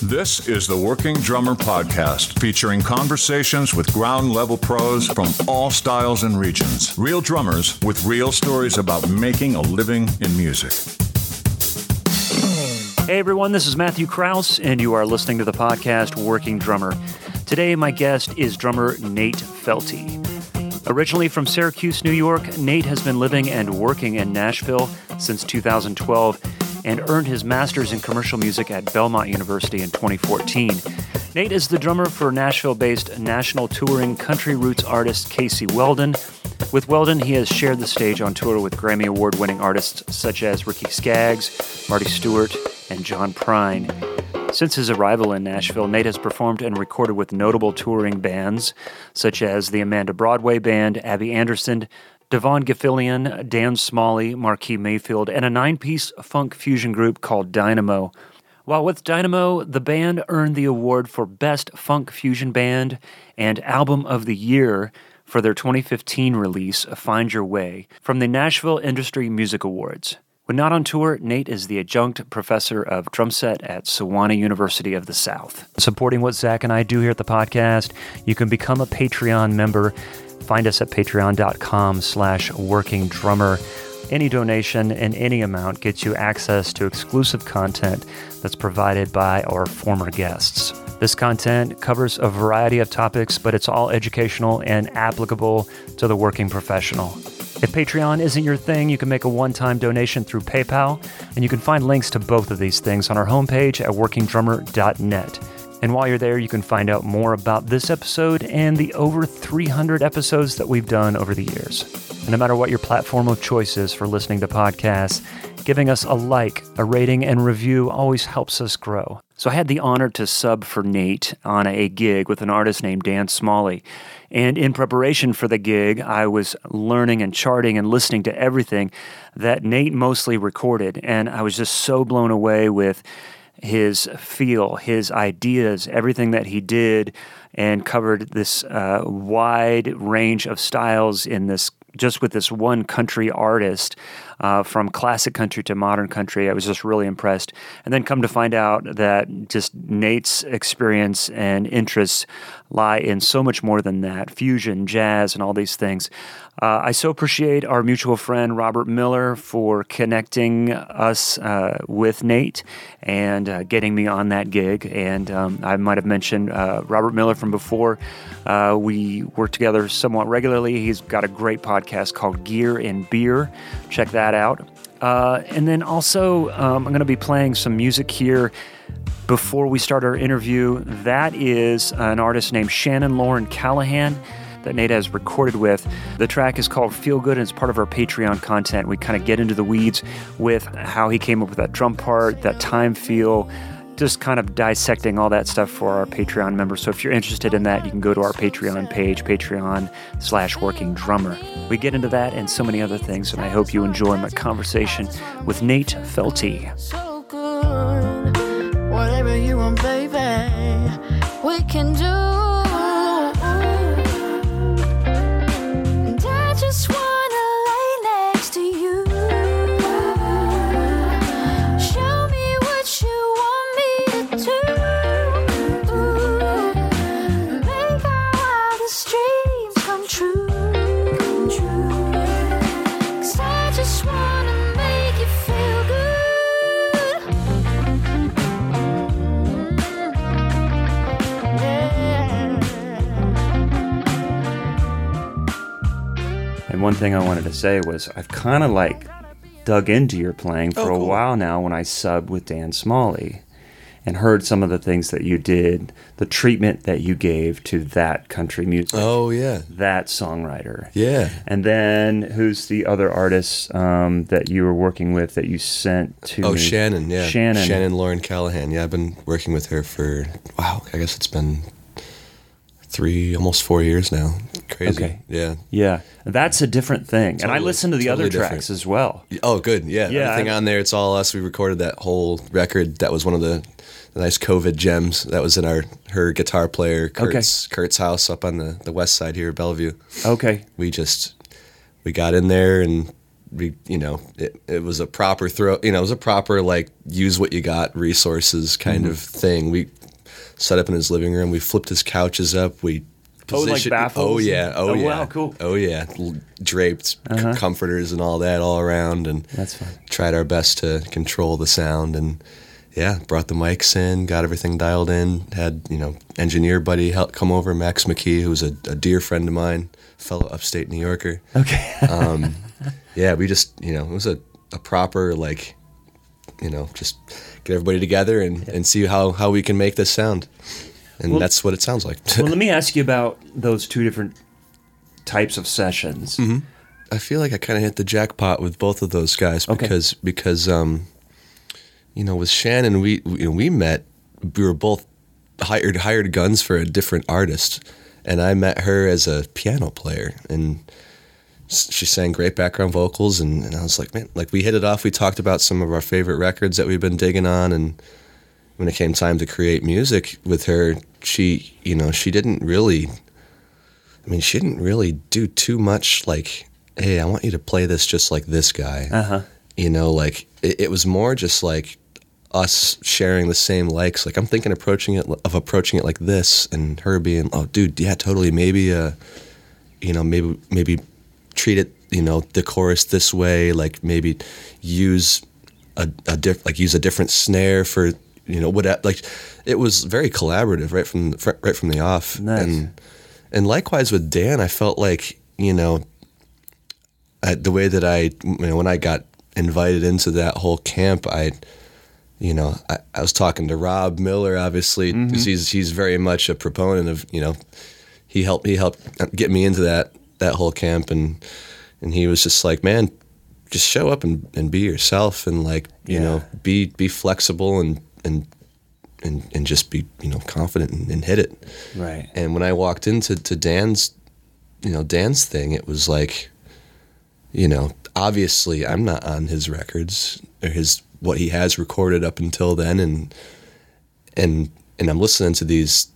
This is the Working Drummer Podcast, featuring conversations with ground-level pros from all styles and regions. Real drummers with real stories about making a living in music. Hey everyone, this is Matthew Krause, and you are listening to the podcast Working Drummer. Today, my guest is drummer Nate Felty. Originally from Syracuse, New York, Nate has been living and working in Nashville since 2012, and earned his master's in commercial music at Belmont University in 2014. Nate is the drummer for Nashville-based national touring country roots artist Casey Weldon. With Weldon, he has shared the stage on tour with Grammy Award-winning artists such as Ricky Skaggs, Marty Stuart, and John Prine. Since his arrival in Nashville, Nate has performed and recorded with notable touring bands such as the Amanda Broadway Band, Abby Anderson, Devon Gilfillian, Dan Smalley, Marquis Mayfield, and a nine-piece funk fusion group called Dynamo. While with Dynamo, the band earned the award for Best Funk Fusion Band and Album of the Year for their 2015 release, Find Your Way, from the Nashville Industry Music Awards. When not on tour, Nate is the adjunct professor of drum set at Sewanee University of the South. Supporting what Zach and I do here at the podcast, you can become a Patreon member. Find us at patreon.com/workingdrummer. Any donation in any amount gets you access to exclusive content that's provided by our former guests. This content covers a variety of topics, but it's all educational and applicable to the working professional. If Patreon isn't your thing, you can make a one-time donation through PayPal, and you can find links to both of these things on our homepage at WorkingDrummer.net. And while you're there, you can find out more about this episode and the over 300 episodes that we've done over the years. And no matter what your platform of choice is for listening to podcasts, giving us a like, a rating, and review always helps us grow. So I had the honor to sub for Nate on a gig with an artist named Dan Smalley. And in preparation for the gig, I was learning and charting and listening to everything that Nate mostly recorded. And I was just so blown away with his feel, his ideas, everything that he did, and covered this wide range of styles in this, just with this one country artist, from classic country to modern country. I was just really impressed. And then come to find out that just Nate's experience and interests lie in so much more than that, fusion, jazz, and all these things. I so appreciate our mutual friend Robert Miller for connecting us with Nate and getting me on that gig. And I might have mentioned Robert Miller from before. We work together somewhat regularly. He's got a great podcast called Gear and Beer. Check that out. And then also, I'm going to be playing some music here before we start our interview. That is an artist named Shannon Lauren Callahan that Nate has recorded with. The track is called Feel Good, and it's part of our Patreon content. We kind of get into the weeds with how he came up with that drum part, that time feel, just kind of dissecting all that stuff for our Patreon members. So if you're interested in that, you can go to our Patreon page, patreon.com/workingdrummer. We get into that and so many other things, and I hope you enjoy my conversation with Nate Felty. So good, whatever you want, baby, we can do. One thing I wanted to say was I've kind of like dug into your playing for a while now when I subbed with Dan Smalley and heard some of the things that you did, the treatment that you gave to that country music. Oh, yeah. That songwriter. Yeah. And then who's the other artist that you were working with that you sent to me? Shannon, yeah. Shannon Lauren Callahan. Yeah, I've been working with her for, wow, I guess it's been almost 4 years now. Crazy. Okay. Yeah. That's a different thing. Totally, and I listened to the other tracks as well. Oh, good. Yeah. Everything on there, it's all us. We recorded that whole record. That was one of the nice COVID gems. That was in her guitar player, Kurt's house up on the west side here, Bellevue. Okay. We got in there and it was a proper throw, it was a proper, like, use what you got resources kind of thing. We set up in his living room. We flipped his couches up. We positioned. Oh, yeah. Wow, cool. Oh, yeah. Draped comforters and all that all around. And that's fun. Tried our best to control the sound. And, yeah, brought the mics in, got everything dialed in, had, engineer buddy help come over, Max McKee, who's a dear friend of mine, fellow upstate New Yorker. Okay. Yeah, we just, it was a proper, like, just get everybody together and see how we can make this sound. And that's what it sounds like. Well, let me ask you about those two different types of sessions. Mm-hmm. I feel like I kind of hit the jackpot with both of those guys because with Shannon, we met, we were both hired guns for a different artist. And I met her as a piano player, and she sang great background vocals, and I was like, man, like, we hit it off. We talked about some of our favorite records that we've been digging on, and when it came time to create music with her, she, she didn't really do too much, like, hey, I want you to play this just like this guy. Like, it was more just like us sharing the same likes. Like, I'm thinking approaching it like this, and her being, oh, dude, yeah, totally, maybe, maybe treat it, the chorus this way, like, maybe use a different snare for, whatever. Like, it was very collaborative right from the off. Nice. And likewise with Dan, I felt like, the way that I, when I got invited into that whole camp, I was talking to Rob Miller, obviously, because he's very much a proponent of, he helped get me into that whole camp, and he was just like, man, just show up and be yourself, and, like, be flexible and just be, confident and hit it. Right. And when I walked into Dan's, Dan's thing, it was like, obviously I'm not on his records or what he has recorded up until then, and I'm listening to these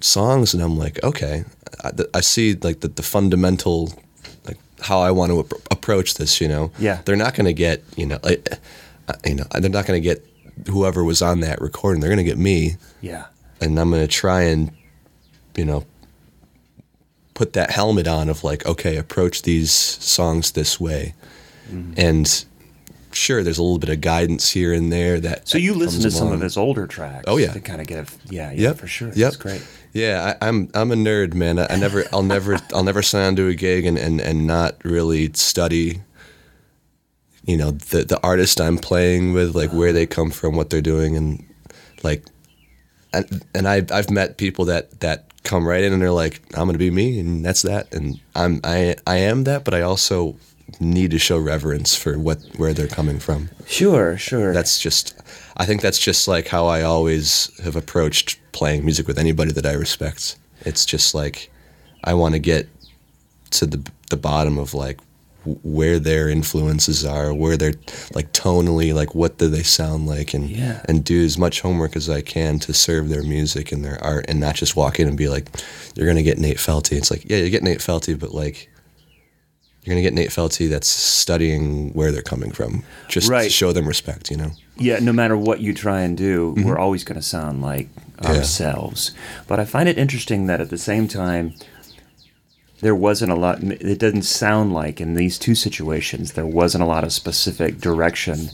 songs, and I'm like, okay, I see, like, the fundamental, like, how I want to approach this. Yeah, they're not going to get they're not going to get whoever was on that recording. They're going to get me. Yeah, and I'm going to try and put that helmet on of, like, okay, approach these songs this way, and. Sure, there's a little bit of guidance here and there. That so you listen to some of his older tracks. Oh yeah, to kind of get for sure. Yep. That's great. Yeah, I'm a nerd, man. I'll never sign on to a gig and not really study. The artist I'm playing with, like, where they come from, what they're doing, and, like, and I've met people that come right in and they're like, I'm gonna be me, and that's that, and I am that, but I also need to show reverence for where they're coming from. Sure. I think that's just, like, how I always have approached playing music with anybody that I respect. It's just like, I want to get to the bottom of, like, where their influences are, where they're, like, tonally, like, what do they sound like, and do as much homework as I can to serve their music and their art, and not just walk in and be like, you're going to get Nate Felty. It's like, yeah, you get Nate Felty, but, like, you're going to get Nate Felty that's studying where they're coming from. Just to show them respect, Yeah, no matter what you try and do, we're always going to sound like ourselves. But I find it interesting that at the same time, there wasn't a lot, it doesn't sound like in these two situations, there wasn't a lot of specific direction.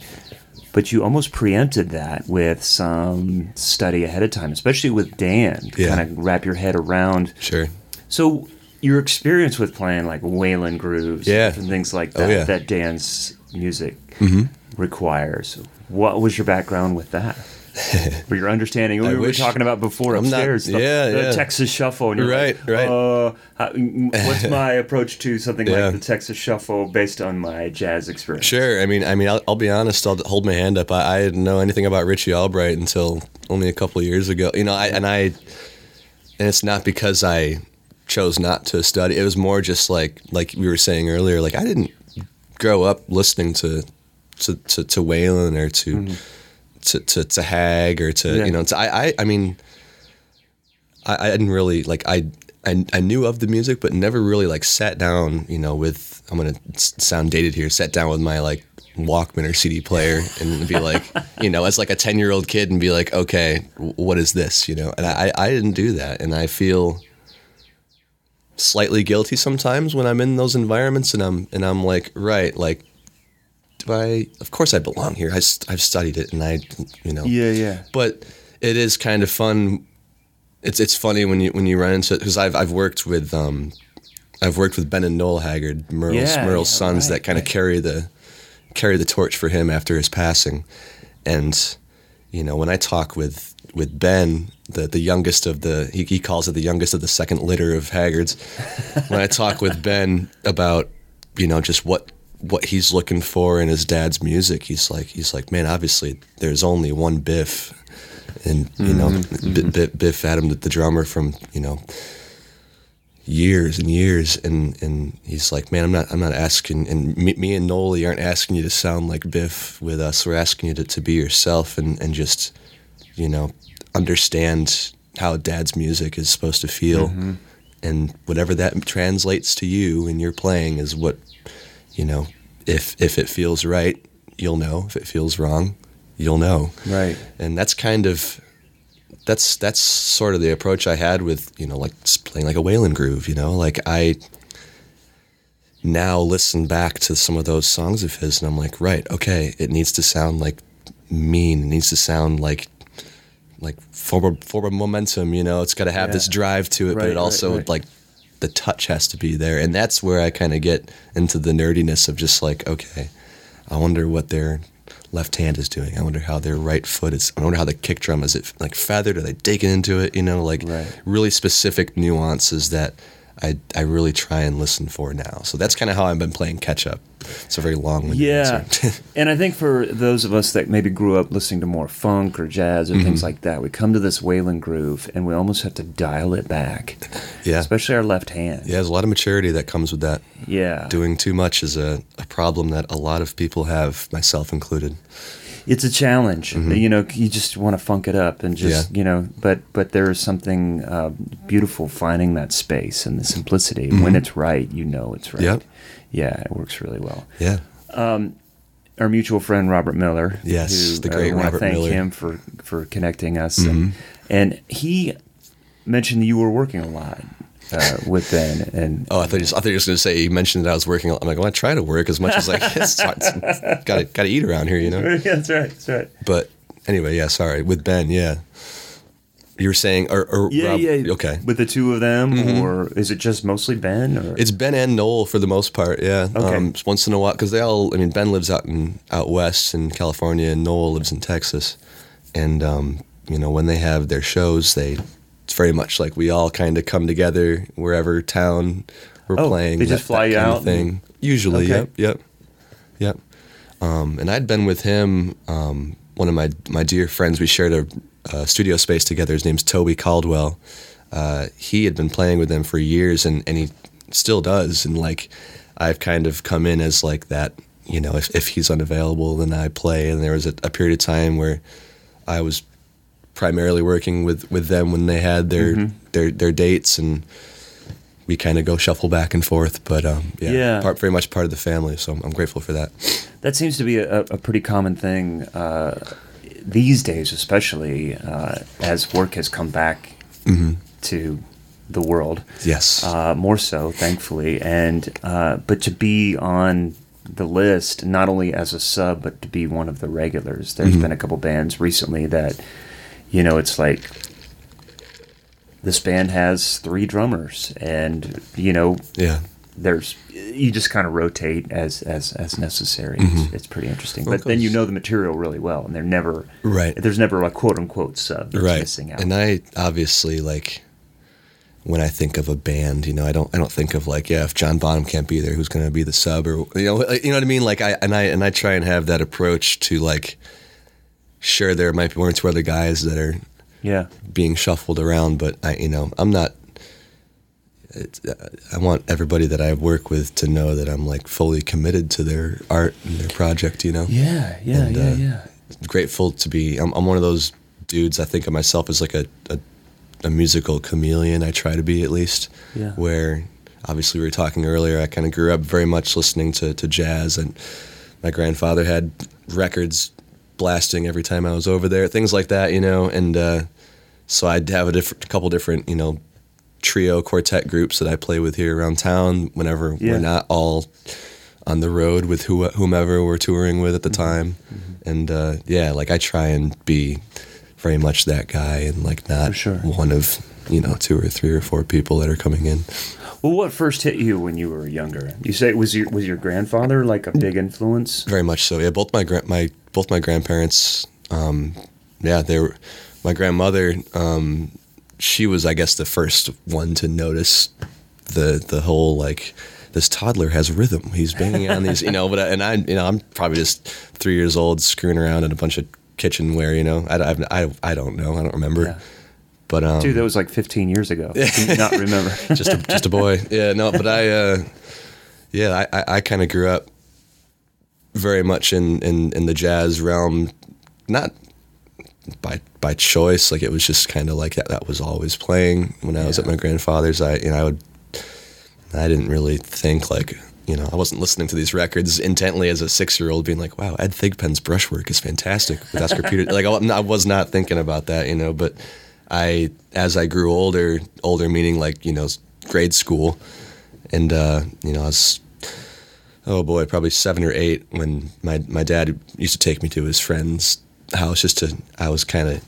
But you almost preempted that with some study ahead of time, especially with Dan, to kind of wrap your head around. Sure. So your experience with playing, like, Waylon grooves and things like that, that Dan's music requires. What was your background with that? Or your understanding? We were talking about before upstairs. The Texas Shuffle. And you're right. What's my approach to something like the Texas Shuffle based on my jazz experience? Sure. I mean, I'll be honest. I'll hold my hand up. I didn't know anything about Richie Albright until only a couple of years ago. And it's not because I chose not to study. It was more just like we were saying earlier, like, I didn't grow up listening to Waylon or to Hag or to I didn't really, like, I I knew of the music, but never really like sat down, you know, with, I'm going to sound dated here, sat down with my like Walkman or CD player and be like, you know, as like a 10-year-old kid and be like, okay, what is this? You know, and I didn't do that. And I feel slightly guilty sometimes when I'm in those environments and I'm like, right, like, of course I belong here. I've studied it and I, you know. Yeah, yeah. But it is kind of fun. It's funny when you run into it, because I've worked with Ben and Noel Haggard, Merle's sons, right, that kind of carry the torch for him after his passing. And you know, when I talk with Ben, the youngest of the, he calls it the youngest of the second litter of Haggards. When I talk with Ben about, you know, just what he's looking for in his dad's music, he's like, man, obviously there's only one Biff. And, you know, Biff Adam, the drummer from, you know, years and years. And he's like, man, I'm not asking, and me and Noli aren't asking you to sound like Biff with us. We're asking you to be yourself and just, you know, understand how dad's music is supposed to feel. Mm-hmm. And whatever that translates to you and your playing is what, you know, if it feels right, you'll know. If it feels wrong, you'll know. Right. And that's kind of, that's sort of the approach I had with, you know, like playing like a Waylon groove, you know, like I now listen back to some of those songs of his and I'm like, right, okay, it needs to sound like mean. It needs to sound like forward momentum, you know, it's got to have this drive to it, right, but it also like the touch has to be there. And that's where I kind of get into the nerdiness of just like, okay, I wonder what they're left hand is doing. I wonder how their right foot is. I wonder how the kick drum is. It like feathered? Are they digging into it? You know, like really specific nuances that I really try and listen for now. So that's kind of how I've been playing catch up. It's a very long-winded answer. And I think for those of us that maybe grew up listening to more funk or jazz or things like that, we come to this Waylon groove and we almost have to dial it back. Yeah, especially our left hand. Yeah, there's a lot of maturity that comes with that. Yeah, doing too much is a problem that a lot of people have, myself included. It's a challenge. You know, you just want to funk it up and just, you know, but there is something beautiful finding that space and the simplicity. When it's right, you know it's right. Yep. Yeah, it works really well. Yeah. Our mutual friend, Robert Miller. Yes, the great Robert Miller. I want to thank him for connecting us. And he mentioned that you were working a lot with Ben. And oh, I thought you were just going to say he mentioned that I was working a lot. I'm like, well, I try to work as much as I can. Got to eat around here, you know? Yeah, that's right. But anyway, yeah, sorry. With Ben, yeah. You were saying, or yeah, Rob, yeah, okay. With the two of them, or is it just mostly Ben? Or? It's Ben and Noel for the most part, yeah. Okay. Once in a while, because they all, I mean, Ben lives out west in California, and Noel lives in Texas. And, you know, when they have their shows, it's very much like we all kind of come together wherever town we're playing. They just fly you out? Thing. Usually, okay. Yep. And I'd been with him, one of my dear friends, we shared a studio space together. His name's Toby Caldwell. He had been playing with them for years, and he still does. And like, I've kind of come in as like that, you know, if he's unavailable, then I play. And there was a period of time where I was primarily working with them when they had their dates, and we kind of go shuffle back and forth. But very much part of the family. So I'm grateful for that. That seems to be a pretty common thing. These days, especially as work has come back to the world, yes, more so, thankfully, and but to be on the list not only as a sub but to be one of the regulars. There's been a couple bands recently that, you know, it's like this band has 3 drummers, and you know, there's, you just kind of rotate as necessary. It's pretty interesting, but then you know the material really well, and there's never a quote unquote sub that's missing out. And I obviously, like, when I think of a band, you know, I don't think of like, yeah, if John Bonham can't be there, who's going to be the sub, or you know what I mean? Like I try and have that approach to like, sure, there might be one or two other guys that are being shuffled around, but I want everybody that I work with to know that I'm like fully committed to their art and their project, you know? Yeah. Grateful to be, I'm one of those dudes, I think of myself as like a a musical chameleon. I try to be, at least. Yeah. Where obviously we were talking earlier, I kind of grew up very much listening to jazz, and my grandfather had records blasting every time I was over there, things like that, you know. And so I'd have a couple different, you know, trio, quartet groups that I play with here around town whenever we're not all on the road with whomever we're touring with at the time. Mm-hmm. And like I try and be very much that guy, and like not one of, you know, two or three or four people that are coming in. Well, what first hit you when you were younger? You say it was your grandfather like a big influence? Very much so. Yeah, both my grandparents. They were. My grandmother, she was, I guess, the first one to notice the whole, like, this toddler has rhythm. He's banging on these, you know. But I'm probably just 3 years old, screwing around in a bunch of kitchenware, you know. I don't know. I don't remember. Yeah. But dude, that was like 15 years ago. I do not remember. just a boy. Yeah, no. But I kind of grew up very much in the jazz realm. Not by choice, like it was just kind of like that was always playing. When I was at my grandfather's, I didn't really think, like, you know, I wasn't listening to these records intently as a 6-year-old being like, wow, Ed Thigpen's brushwork is fantastic with Oscar Peter. Like, I was not thinking about that, you know. But as I grew older meaning like, you know, grade school, and you know, I was, oh boy, probably 7 or 8 when my dad used to take me to his friend's house I was kind of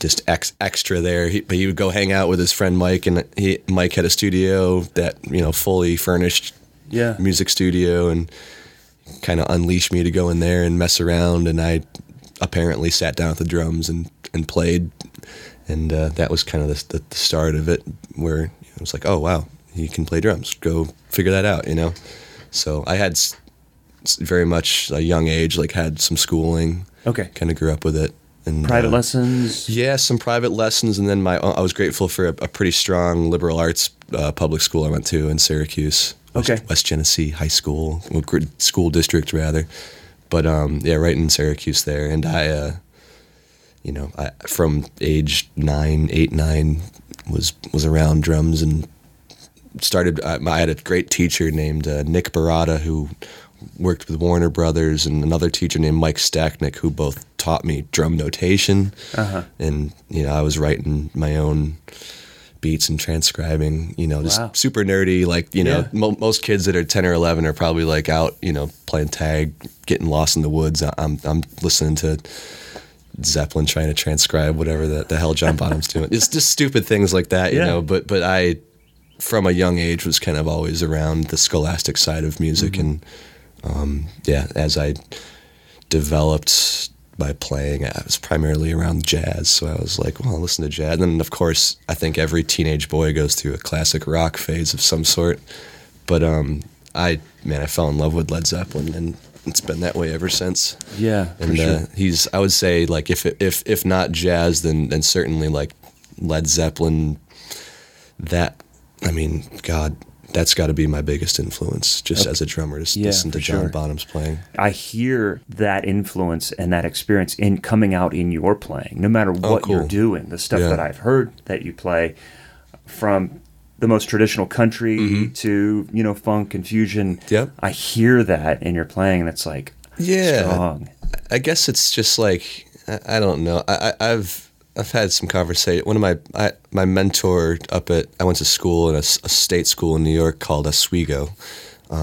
just extra there. He would go hang out with his friend Mike, and Mike had a studio that, you know, fully furnished music studio, and kind of unleashed me to go in there and mess around. And I apparently sat down at the drums and played, and that was kind of the start of it, where it was like, oh wow, you can play drums, go figure that out, you know. So I had very much a young age, like had some schooling. Okay. Kind of grew up with it. And private lessons? Yeah, some private lessons. And then I was grateful for a pretty strong liberal arts public school I went to in Syracuse. Okay. West Genesee High School, school district rather. But right in Syracuse there. And I from age 8, 9, was around drums, and started, I had a great teacher named Nick Barata, who worked with Warner Brothers, and another teacher named Mike Stacknick, who both taught me drum notation. Uh-huh. And, you know, I was writing my own beats and transcribing, you know, just super nerdy. Like, you know, most kids that are 10 or 11 are probably like out, you know, playing tag, getting lost in the woods. I'm listening to Zeppelin, trying to transcribe whatever the hell John Bonham's doing. It's just stupid things like that, you know, but I, from a young age, was kind of always around the scholastic side of music. Mm-hmm. And, as I developed by playing, I was primarily around jazz. So I was like, well, I'll listen to jazz. And then, of course, I think every teenage boy goes through a classic rock phase of some sort. But I fell in love with Led Zeppelin, and it's been that way ever since. Yeah, and for sure. He's, I would say, like, if not jazz, then certainly like Led Zeppelin. That, I mean, God, that's got to be my biggest influence, just as a drummer, listen to John Bonham's playing. I hear that influence and that experience in coming out in your playing, no matter what you're doing. The stuff that I've heard that you play, from the most traditional country to, you know, funk and fusion. Yep. I hear that in your playing, and it's like strong. I guess it's just like, I don't know. I've had some conversation. One of my mentor I went to school in a state school in New York called Oswego,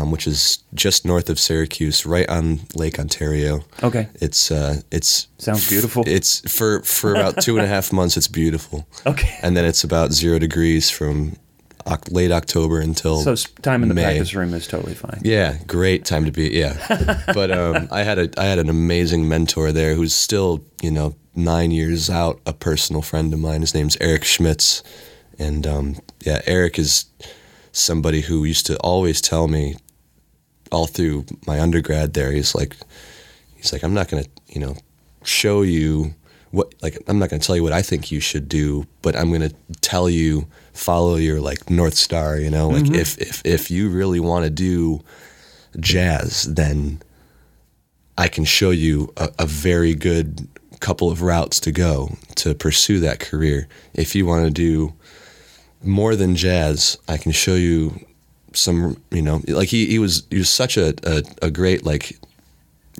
which is just north of Syracuse, right on Lake Ontario. Okay, it's sounds beautiful. It's for about 2.5 months. It's beautiful. Okay, and then it's about 0 degrees from late October until May. So time in the practice room is totally fine. Yeah, great time to be. Yeah, but I had an amazing mentor there who's still, you know, 9 years out, a personal friend of mine. His name's Eric Schmitz. And Eric is somebody who used to always tell me all through my undergrad there, he's like, I'm not going to, you know, show you what, like, I'm not going to tell you what I think you should do, but I'm going to tell you, follow your, like, North Star, you know, like, mm-hmm. if you really want to do jazz, then I can show you a very good couple of routes to go to pursue that career. If you want to do more than jazz, I can show you some, you know, like he was such a great like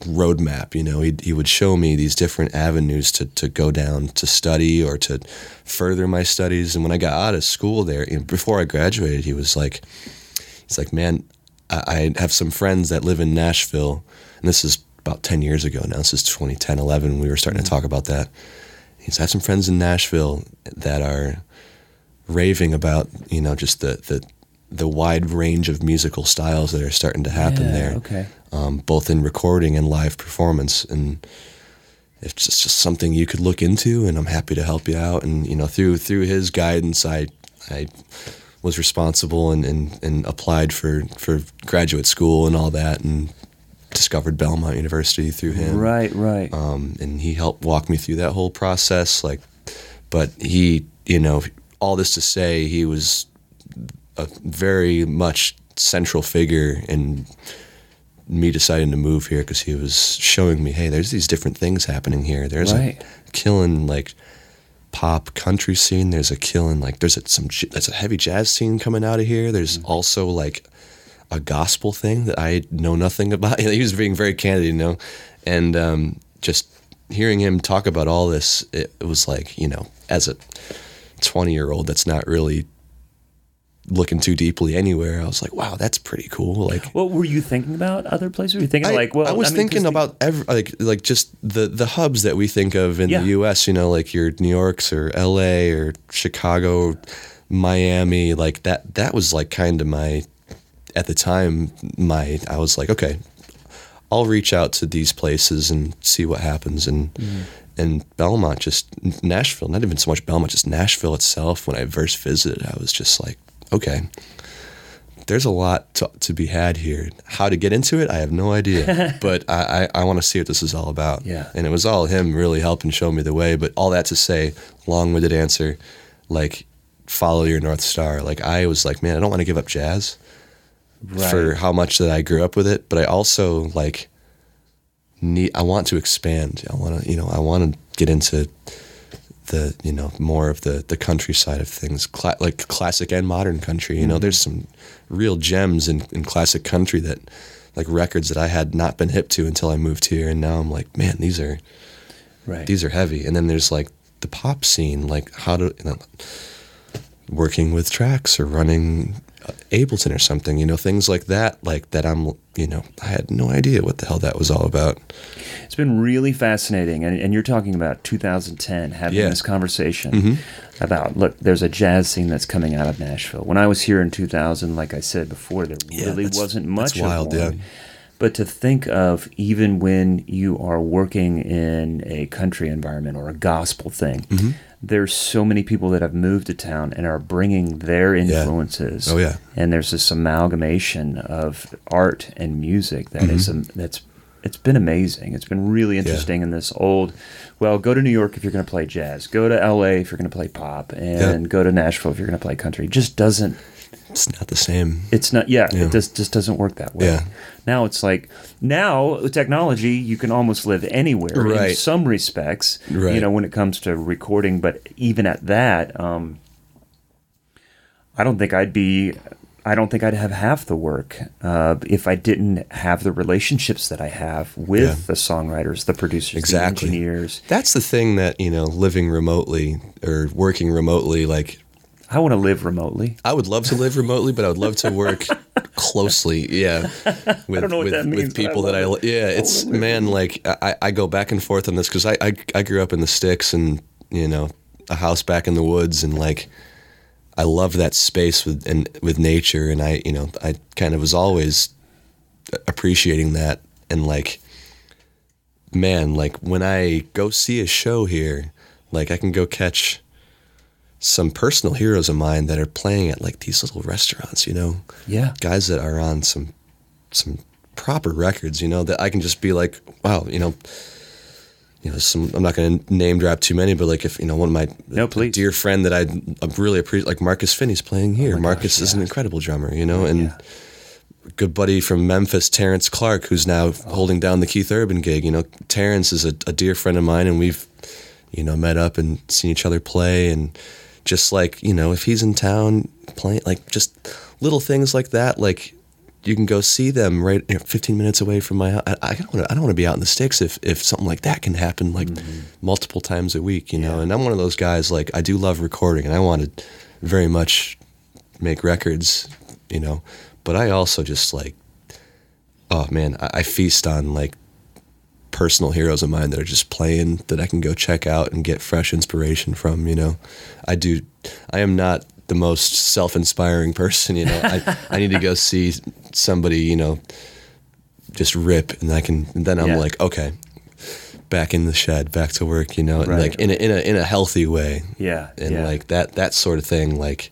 roadmap, you know, he would show me these different avenues to go down to study or to further my studies. And when I got out of school there, and before I graduated, he's like, man, I have some friends that live in Nashville, and this is about 10 years ago now. This is 2010, 11. We were starting to talk about that. He said, I have some friends in Nashville that are raving about, you know, just the wide range of musical styles that are starting to happen there. Okay. Both in recording and live performance. And it's just something you could look into, and I'm happy to help you out. And, you know, through his guidance, I was responsible and applied for graduate school and all that, and discovered Belmont University through him. Right. And he helped walk me through that whole process. Like, but he, you know, all this to say, he was a very much central figure in me deciding to move here, because he was showing me, hey, there's these different things happening here. There's a killing, like, pop country scene. There's a killing, like, there's a heavy jazz scene coming out of here. There's also, like, a gospel thing that I know nothing about. He was being very candid, you know. And just hearing him talk about all this, it was like, you know, as a 20-year-old that's not really looking too deeply anywhere, I was like, wow, that's pretty cool. Like, what were you thinking about? Other places? Were you thinking I was thinking about just the hubs that we think of in the US, you know, like your New Yorks or LA or Chicago, Miami, like that was like kind of I was like, okay, I'll reach out to these places and see what happens. And and Belmont, just Nashville, not even so much Belmont, just Nashville itself, when I first visited, I was just like, okay, there's a lot to be had here. How to get into it, I have no idea, but I want to see what this is all about. Yeah. And it was all him really helping show me the way. But all that to say, long-winded answer, like, follow your North Star. Like, I was like, man, I don't want to give up jazz for how much that I grew up with it, but I also, like, I want to expand. I want to get into the, you know, more of the country side of things, like classic and modern country. You know, there's some real gems in classic country that, like, records that I had not been hip to until I moved here, and now I'm like, man, these are heavy. And then there's, like, the pop scene, like, how to, you know, working with tracks or running Ableton or something, you know, things like that I'm, you know, I had no idea what the hell that was all about. It's been really fascinating. And you're talking about 2010, having this conversation about, look, there's a jazz scene that's coming out of Nashville. When I was here in 2000, like I said before, there really wasn't much of one. Yeah. But to think of, even when you are working in a country environment or a gospel thing, there's so many people that have moved to town and are bringing their influences. Oh, yeah. And there's this amalgamation of art and music that it's been amazing. It's been really interesting in this old, well, go to New York if you're going to play jazz, go to LA if you're going to play pop, and go to Nashville if you're going to play country. It just doesn't. It's not the same. It's not, it just doesn't work that way. Yeah. Now it's like, now with technology, you can almost live anywhere in some respects, you know, when it comes to recording. But even at that, I don't think I'd have half the work if I didn't have the relationships that I have with the songwriters, the producers, the engineers. That's the thing that, you know, living remotely or working remotely, like, I want to live remotely. I would love to live remotely, but I would love to work closely. Yeah, with, I don't know what that means, with people that I it's, man, like, I go back and forth on this, because I grew up in the sticks, and, you know, a house back in the woods, and, like, I love that space with nature, and I, you know, I kind of was always appreciating that. And, like, man, like, when I go see a show here, like, I can go catch some personal heroes of mine that are playing at, like, these little restaurants, you know? Yeah. Guys that are on some proper records, you know, that I can just be like, wow, you know, some, I'm not going to name drop too many, but, like, if, you know, one of my dear friend that I really appreciate, like, Marcus Finney's playing here. Marcus is an incredible drummer, you know, and a good buddy from Memphis, Terrence Clark, who's now holding down the Keith Urban gig. You know, Terrence is a dear friend of mine, and we've you know, met up and seen each other play, and just like, you know, if he's in town playing, like just little things like that, like you can go see them right, you know, 15 minutes away from my house. I don't want to be out in the sticks if something like that can happen, like multiple times a week, you know. And I'm one of those guys, like, I do love recording and I want to very much make records, you know, but I also just like, oh man, I feast on like personal heroes of mine that are just playing, that I can go check out and get fresh inspiration from, you know. I am not the most self-inspiring person, you know. I need to go see somebody, you know, just rip, and then I'm like, okay, back in the shed, back to work, you know, and like in a healthy way. Yeah. And like that sort of thing, like,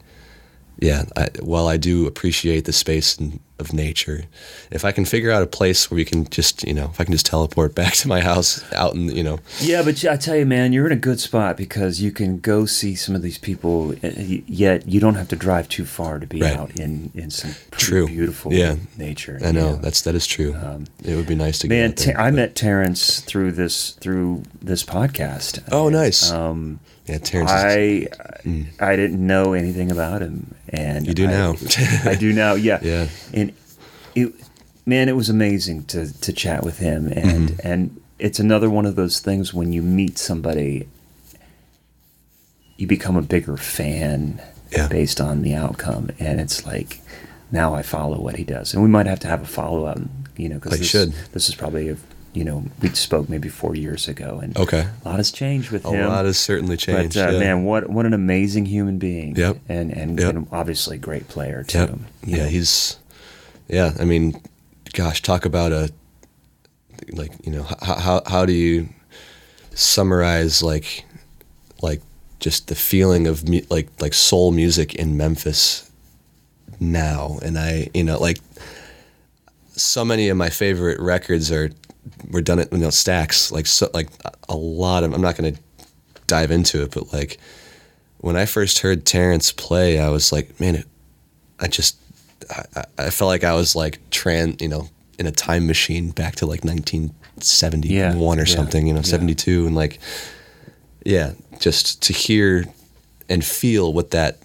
yeah, while I do appreciate the space of nature, if I can figure out a place where you can just, you know, if I can just teleport back to my house out in, you know. Yeah, but I tell you, man, you're in a good spot because you can go see some of these people, yet you don't have to drive too far to be out in some beautiful nature. I know, that is true. It would be nice to get there. I met Terrence through this podcast. Oh, nice. Yeah, Terrence. I didn't know anything about him, and you do now. I do now. Yeah. Yeah. And it was amazing to chat with him, and and it's another one of those things when you meet somebody, you become a bigger fan based on the outcome, and it's like, now I follow what he does, and we might have to have a follow up, you know, because this is probably a. You know, we spoke maybe 4 years ago, and a lot has changed with him. A lot has certainly changed. But man, what an amazing human being! Yep, and obviously great player too. Yep. Yeah, I mean, gosh, talk about how do you summarize like just the feeling of like soul music in Memphis now? And so many of my favorite records were done at, you know, stacks, like, so, like a lot of, I'm not going to dive into it, but like when I first heard Terrence play, I was like, man, I felt like I was like in a time machine back to like 1971 or something, you know, 72. And like, yeah, just to hear and feel what that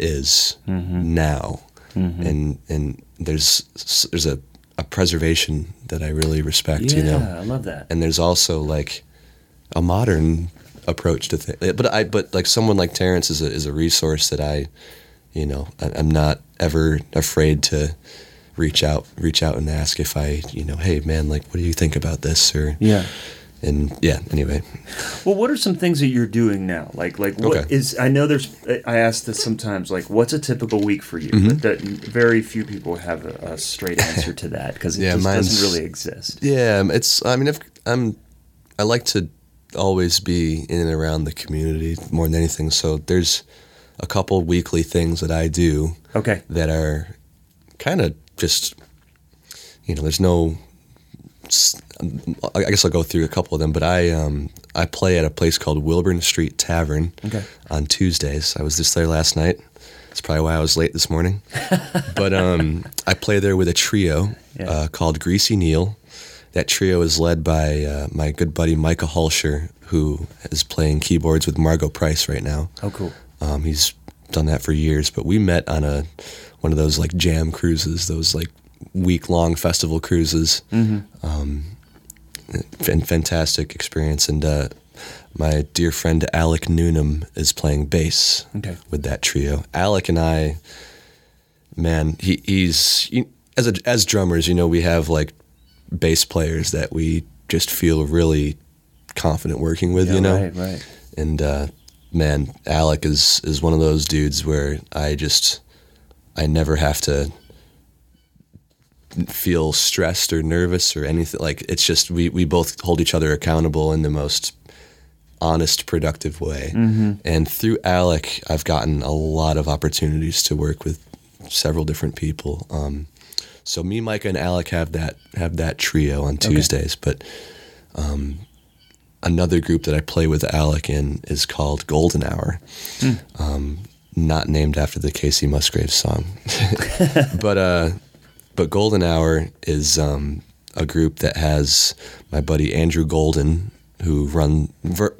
is now. Mm-hmm. And there's a preservation that I really respect, you know. Yeah, I love that. And there's also like a modern approach to things. But like someone like Terrence is a resource that I, you know, I'm not ever afraid to reach out and ask if I, you know, hey man, like what do you think about this? Or anyway. Well, what are some things that you're doing now? Like what is? I know I ask this sometimes. Like, what's a typical week for you? But very few people have a straight answer to that because it just doesn't really exist. Yeah, it's. I mean, I like to always be in and around the community more than anything. So there's a couple weekly things that I do. Okay. That are kind of just, you know, there's no. I guess I'll go through a couple of them, but I play at a place called Wilburn Street Tavern on Tuesdays. I was just there last night. That's probably why I was late this morning. But I play there with a trio called Greasy Neil. That trio is led by my good buddy Micah Hulsher, who is playing keyboards with Margo Price right now. Oh, cool. He's done that for years, but we met on one of those like jam cruises, those like week-long festival cruises. Fantastic experience. And my dear friend Alec Newnham is playing bass with that trio. Alec and I, man, he's as drummers, you know, we have like bass players that we just feel really confident working with, you know. Right. And man, Alec is one of those dudes where I never have to feel stressed or nervous or anything. Like, it's just we both hold each other accountable in the most honest, productive way. And through Alec, I've gotten a lot of opportunities to work with several different people. So me, Micah, and Alec have that trio on Tuesdays. But another group that I play with Alec in is called Golden Hour. Not named after the Casey Musgraves song. But Golden Hour is a group that has my buddy Andrew Golden, who I'm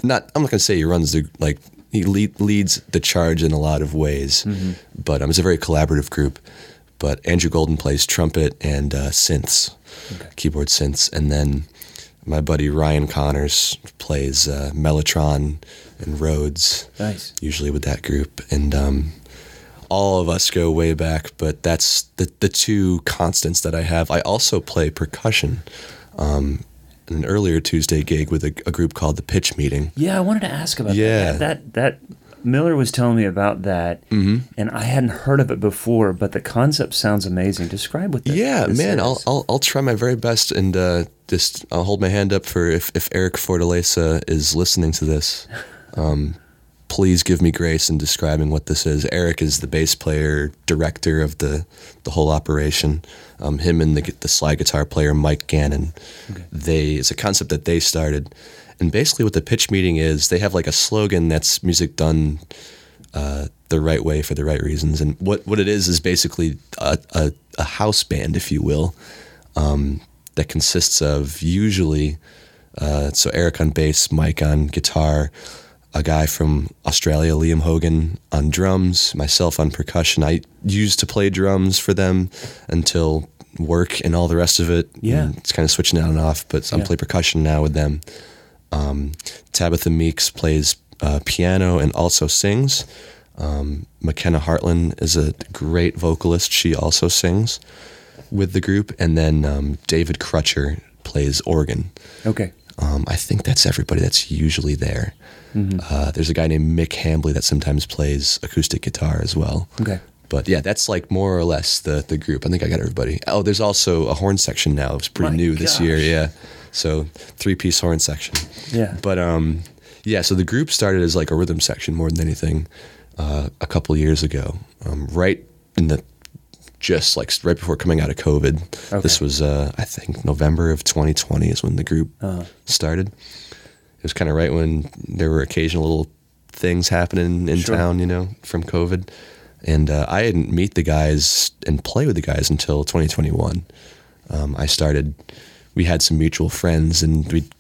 not going to say he runs the, like, he leads the charge in a lot of ways, mm-hmm. but it's a very collaborative group. But Andrew Golden plays trumpet and synths, okay. keyboard synths. And then my buddy Ryan Connors plays mellotron and Rhodes, nice. Usually with that group. And all of us go way back, but that's the two constants that I have. I also play percussion. An earlier Tuesday gig with a group called The Pitch Meeting. Yeah, I wanted to ask about that. That Miller was telling me about that, mm-hmm. and I hadn't heard of it before, but the concept sounds amazing. Describe what that is. Yeah, man, I'll try my very best, and just I'll hold my hand up for if Eric Fortaleza is listening to this. Please give me grace in describing what this is. Eric is the bass player, director of the whole operation. Him and the slide guitar player, Mike Gannon. Okay. It's a concept that they started. And basically what The Pitch Meeting is, they have like a slogan that's music done the right way for the right reasons. And what it is basically a house band, if you will, that consists of usually, so Eric on bass, Mike on guitar, a guy from Australia, Liam Hogan, on drums, myself on percussion. I used to play drums for them until work and all the rest of it. Yeah. And it's kind of switching on and off, but I play percussion now with them. Tabitha Meeks plays piano and also sings. McKenna Hartland is a great vocalist. She also sings with the group. And then David Crutcher plays organ. Okay. I think that's everybody that's usually there. Mm-hmm. There's a guy named Mick Hambley that sometimes plays acoustic guitar as well. Okay. But yeah, that's like more or less the group. I think I got everybody. Oh, there's also a horn section now. It's pretty new this year. Yeah. So 3-piece horn section. Yeah. But so the group started as like a rhythm section more than anything a couple years ago. Right in the just like right before coming out of COVID. Okay. This was, I think, November of 2020 is when the group started. It was kind of right when there were occasional little things happening in town, from COVID. And I didn't meet the guys and play with the guys until 2021. We had some mutual friends and we'd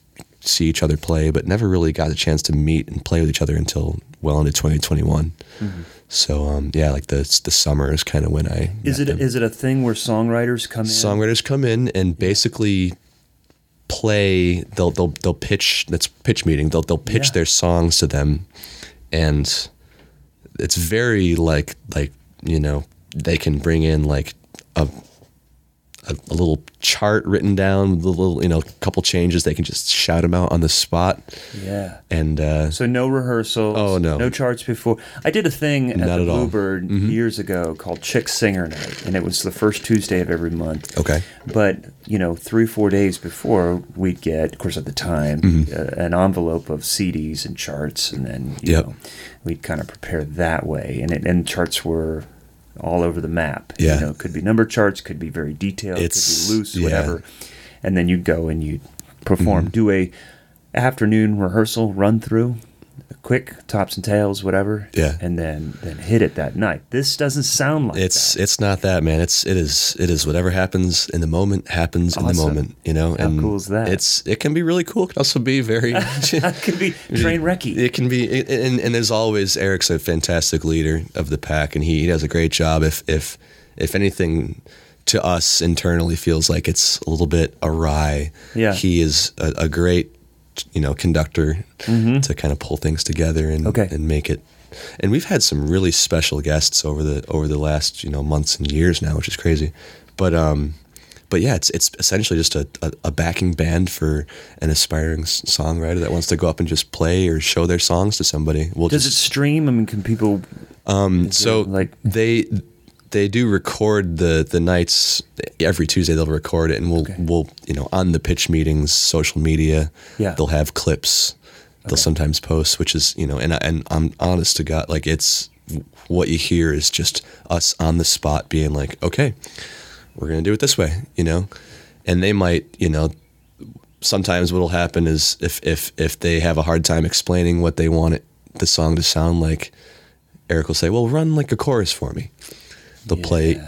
see each other play, but never really got a chance to meet and play with each other until well into 2021. Mm-hmm. So like the summer is kind of when I is it a thing where songwriters come in? Songwriters come in and basically play. They'll pitch. That's Pitch Meeting. They'll pitch their songs to them, and it's very like they can bring in like a little chart written down with a little, couple changes. They can just shout them out on the spot. Yeah. And so no rehearsals. Oh, no. No charts before. I did a thing at the Bluebird years ago called Chick Singer Night, and it was the first Tuesday of every month. Okay. But, 3-4 days before, we'd get, of course at the time, an envelope of CDs and charts, and then, we'd kind of prepare that way. And charts were all over the map. Yeah. Could be number charts, could be very detailed, could be loose, whatever. And then you'd go and you'd perform, do a afternoon rehearsal run through, quick tops and tails, whatever. Yeah. And then hit it that night. This doesn't sound like that. It's not that, man. It is whatever happens in the moment happens in the moment, And how cool is that? It can be really cool. It can also be very it can be train wrecky. It can be and there's always Eric's a fantastic leader of the pack, and he does a great job. If anything to us internally feels like it's a little bit awry. Yeah. He is a great conductor to kind of pull things together and make it. And we've had some really special guests over the last, months and years now, which is crazy. But yeah, it's essentially just a backing band for an aspiring songwriter that wants to go up and just play or show their songs to somebody. Does it stream? I mean, can people They do record the nights every Tuesday. They'll record it, and we'll on the Pitch Meeting's social media. Yeah. They'll have clips. They'll sometimes post, which is and I'm honest to God, like it's what you hear is just us on the spot being like, okay, we're gonna do it this way, and they might sometimes what'll happen is if they have a hard time explaining what they want the song to sound like, Eric will say, well, run like a chorus for me. They'll play,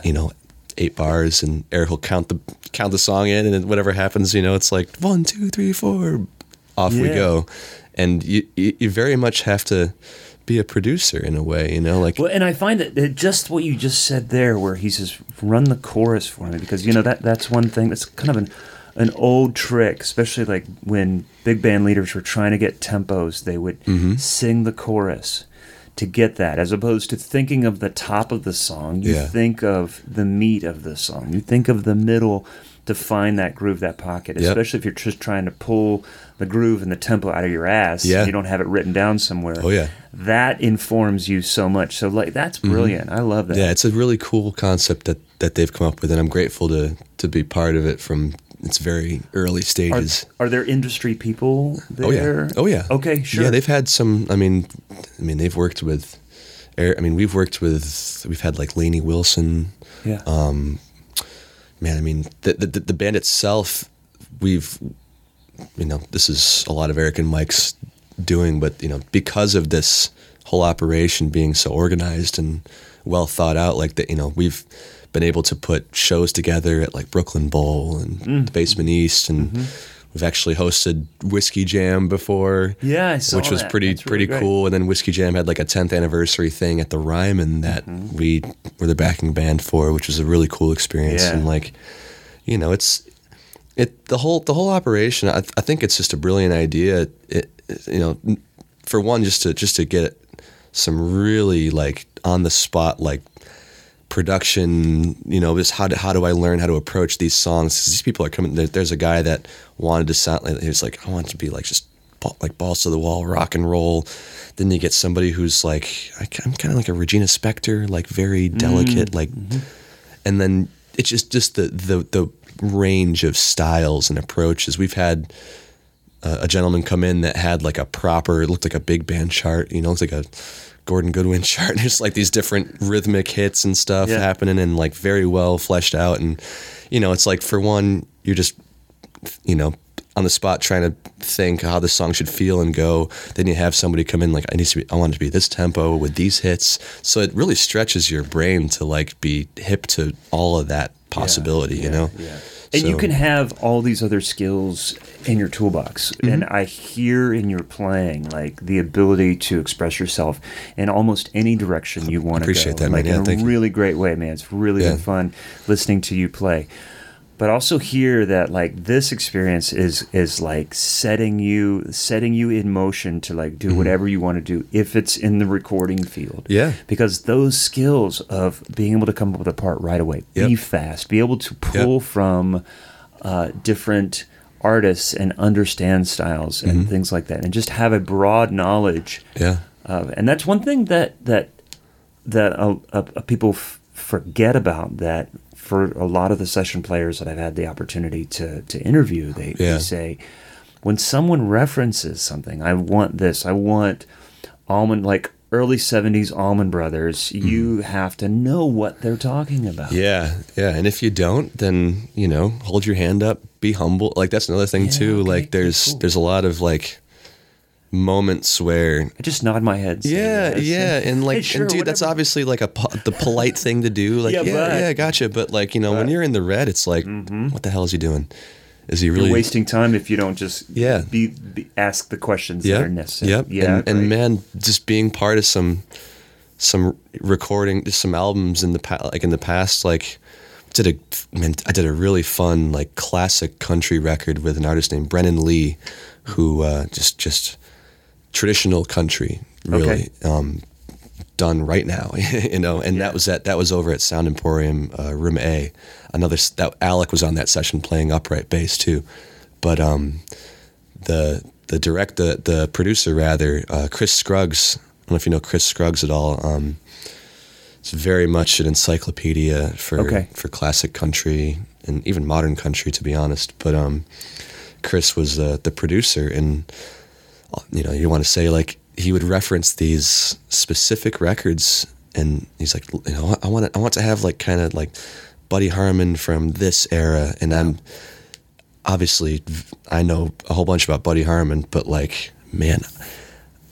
8 bars, and Eric will count the song in, and then whatever happens, it's like 1, 2, 3, 4, off we go. And you very much have to be a producer in a way, you know, like. Well, and I find that just what you just said there, where he says, "Run the chorus for me," because you know that's one thing that's kind of an old trick, especially like when big band leaders were trying to get tempos, they would sing the chorus to get that, as opposed to thinking of the top of the song. You think of the meat of the song. You think of the middle to find that groove, that pocket, especially if you're just trying to pull the groove and the tempo out of your ass. Yeah. And you don't have it written down somewhere. Oh, yeah. That informs you so much. So, like, that's brilliant. I love that. Yeah, it's a really cool concept that they've come up with, and I'm grateful to be part of it from its very early stages. Are there industry people there? Oh, yeah. Okay, sure. Yeah, they've had some, I mean, they've worked with, we've had, like, Lainey Wilson. Yeah. Man, I mean, the band itself, we've, you know, this is a lot of Eric and Mike's doing, but, you know, because of this whole operation being so organized and well thought out, like that, you know, we've been able to put shows together at like Brooklyn Bowl and the Basement East, and we've actually hosted Whiskey Jam before. Yeah, I saw that. Which was pretty really cool. And then Whiskey Jam had like a 10th anniversary thing at the Ryman that we were the backing band for, which was a really cool experience. Yeah. And like, you know, the whole operation. I think it's just a brilliant idea. You know, for one, just to get some really like on the spot like production, you know, just how do I learn how to approach these songs? 'Cause these people are coming. There's a guy that wanted to sound like, he was like, I want it to be like just like balls to the wall, rock and roll. Then you get somebody who's like, I'm kind of like a Regina Spektor, like very delicate, like, and then it's just the range of styles and approaches. We've had a gentleman come in that had like a proper, it looked like a big band chart, you know, it's like a Gordon Goodwin chart, and there's like these different rhythmic hits and stuff happening, and like very well fleshed out. And, you know, it's like, for one, you're just, you know, on the spot trying to think how the song should feel and go. Then you have somebody come in like, I want it to be this tempo with these hits. So it really stretches your brain to like be hip to all of that possibility, you know? Yeah. And so, you can have all these other skills in your toolbox. And I hear in your playing, like, the ability to express yourself in almost any direction you want to go. Appreciate that, man. Like, in a really great way, man. It's really been fun listening to you play. But also hear that, like, this experience is like setting you in motion to like do whatever you want to do if it's in the recording field. Yeah. Because those skills of being able to come up with a part right away, be fast, be able to pull from different artists and understand styles and things like that, and just have a broad knowledge. Yeah. And that's one thing that people forget about that. For a lot of the session players that I've had the opportunity to interview, they say, when someone references something, I want this, I want Allman, like early 70s Allman Brothers, you have to know what they're talking about. Yeah, yeah. And if you don't, then, you know, hold your hand up, be humble. Like, that's another thing, too. Okay. Like, there's a lot of, like, moments where I just nod my head. And like, hey, sure, and dude, whatever. That's obviously like the polite thing to do. Like, gotcha. But like, you know, when you're in the red, it's like, what the hell is he doing? Is he really? You're wasting time if you don't just ask the questions that are necessary. Yep. Yeah, and man, just being part of some recording, just some albums in the past, like. I did a really fun like classic country record with an artist named Brennan Lee, who just traditional country, really, done right now, you know. And that was over at Sound Emporium, Room A. Alec was on that session playing upright bass too, but the producer rather, Chris Scruggs. I don't know if you know Chris Scruggs at all. It's very much an encyclopedia for classic country and even modern country, to be honest. But Chris was the producer, and you know, you want to say, like, he would reference these specific records, and he's like, you know, I want to have like kind of like Buddy Harmon from this era, and I'm obviously, I know a whole bunch about Buddy Harmon, but like, man,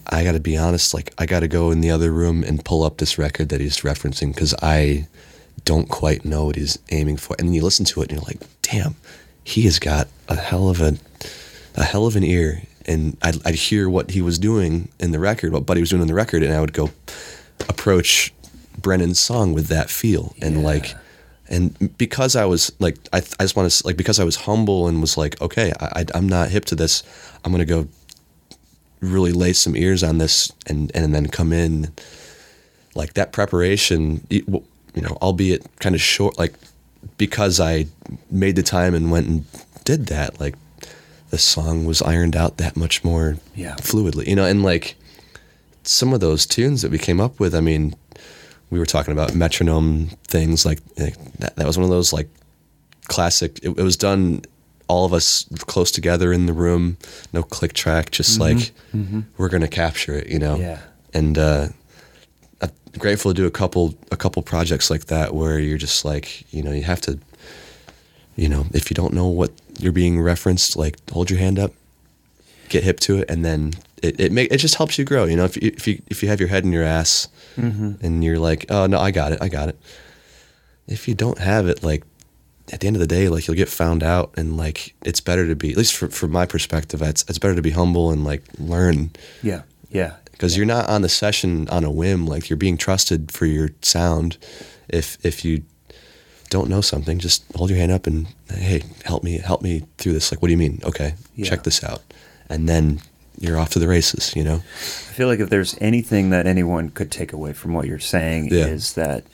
I got to be honest, like, I got to go in the other room and pull up this record that he's referencing, because I don't quite know what he's aiming for. And then you listen to it and you're like, damn, he has got a hell of an ear. and I'd hear what he was doing in the record, what Buddy was doing in the record, and I would go approach Brennan's song with that feel. And yeah. like, and because I was like, I just want to, like, because I was humble and was like, okay, I'm not hip to this. I'm going to go really lay some ears on this and then come in like that preparation, you know, albeit kind of short, like, because I made the time and went and did that, like, the song was ironed out that much more fluidly, you know. And like some of those tunes that we came up with, I mean, we were talking about metronome things, like that was one of those like classic, it was done all of us close together in the room, no click track, just we're going to capture it, you know? Yeah. And I'm grateful to do a couple projects like that where you're just like, you know, you have to, you know, if you don't know what you're being referenced, like hold your hand up, get hip to it, and then it just helps you grow. You know, if you have your head in your ass and you're like, oh no, I got it. If you don't have it, like at the end of the day, like you'll get found out, and like it's better to be, at least from my perspective, it's better to be humble and like learn. Yeah, yeah. Because you're not on the session on a whim. Like you're being trusted for your sound. If you don't know something, just hold your hand up and, hey, help me through this. Like, what do you mean? Okay, check this out. And then you're off to the races, you know? I feel like if there's anything that anyone could take away from what you're saying is that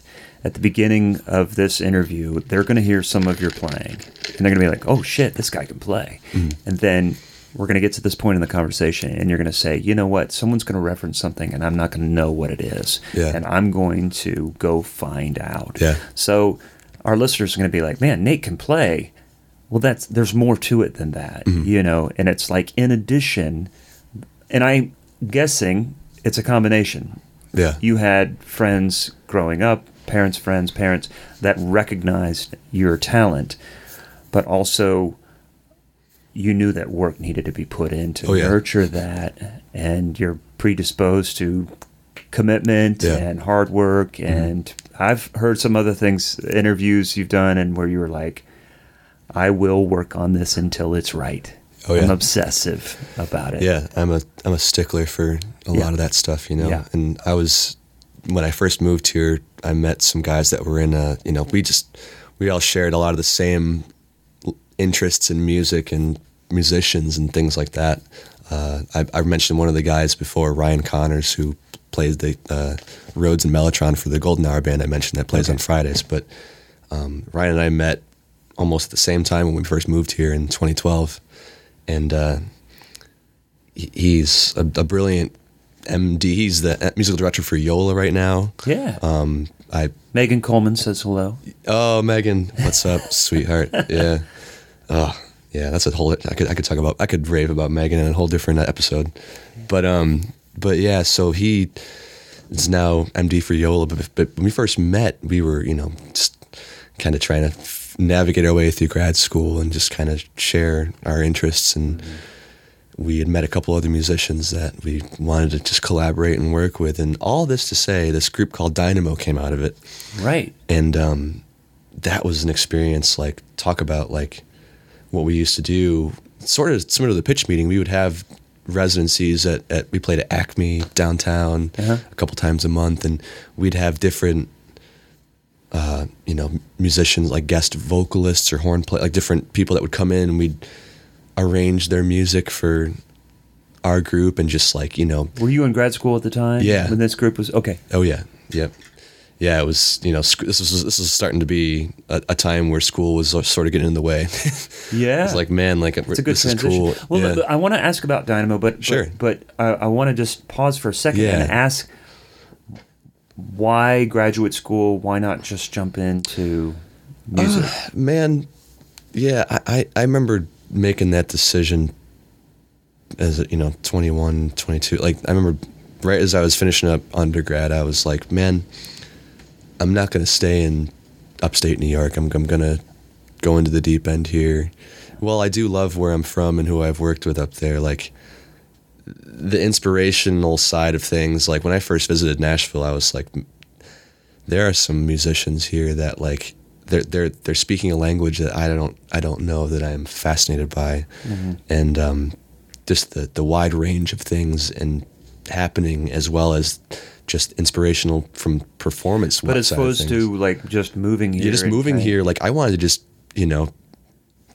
at the beginning of this interview, they're going to hear some of your playing and they're going to be like, oh shit, this guy can play. And then we're going to get to this point in the conversation and you're going to say, you know what, someone's going to reference something and I'm not going to know what it is. Yeah. And I'm going to go find out. Yeah. So our listeners are going to be like, man, Nate can play. Well, there's more to it than that, you know? And it's like, in addition, and I'm guessing it's a combination. Yeah. You had friends growing up, parents that recognized your talent, but also you knew that work needed to be put in to nurture that, and you're predisposed to commitment and hard work. And I've heard some other things, interviews you've done, and where you were like, I will work on this until it's right. Oh, yeah. I'm obsessive about it. Yeah, I'm a stickler for a lot of that stuff, you know. Yeah. And I was, when I first moved here, I met some guys that were in a, you know, we all shared a lot of the same interests in music and musicians and things like that. I mentioned one of the guys before, Ryan Connors, who plays the Rhodes and Mellotron for the Golden Hour band I mentioned that plays on Fridays. But Ryan and I met almost at the same time when we first moved here in 2012. And he's a brilliant MD. He's the musical director for Yola right now. Yeah. Megan Coleman says hello. Oh, Megan, what's up, sweetheart? Yeah. Oh, yeah. That's a whole. I could rave about Megan in a whole different episode. But yeah. So he is now MD for Yola. But when we first met, we were, you know, just kind of trying to navigate our way through grad school and just kind of share our interests. And we had met a couple other musicians that we wanted to just collaborate and work with. And all this to say, this group called Dynamo came out of it. Right. And that was an experience, like, talk about, like, what we used to do. Sort of similar to the pitch meeting, we would have residencies at we played at Acme downtown a couple times a month. And we'd have different you know, musicians, like guest vocalists or horn play, like different people that would come in, and we'd arrange their music for our group. And just like, you know, were you in grad school at the time? Yeah. When this group was Oh yeah. Yep. Yeah. It was, you know, this was starting to be a time where school was sort of getting in the way. Yeah. It's like, man, like it's a good transition. Is cool. Well, I want to ask about Dynamo, but sure. But I want to just pause for a second and ask, why graduate school? Why not just jump into music? I remember making that decision as, you know, 21, 22. Like, I remember right as I was finishing up undergrad, I was like, man, I'm not going to stay in upstate New York. I'm going to go into the deep end here. Well, I do love where I'm from and who I've worked with up there. Like, the inspirational side of things, like when I first visited Nashville, I was like, there are some musicians here that like they're speaking a language that I don't know, that I'm fascinated by. And just the wide range of things and happening, as well as just inspirational from performance. But as opposed to like just moving here. Yeah, just moving here. Like I wanted to just, you know,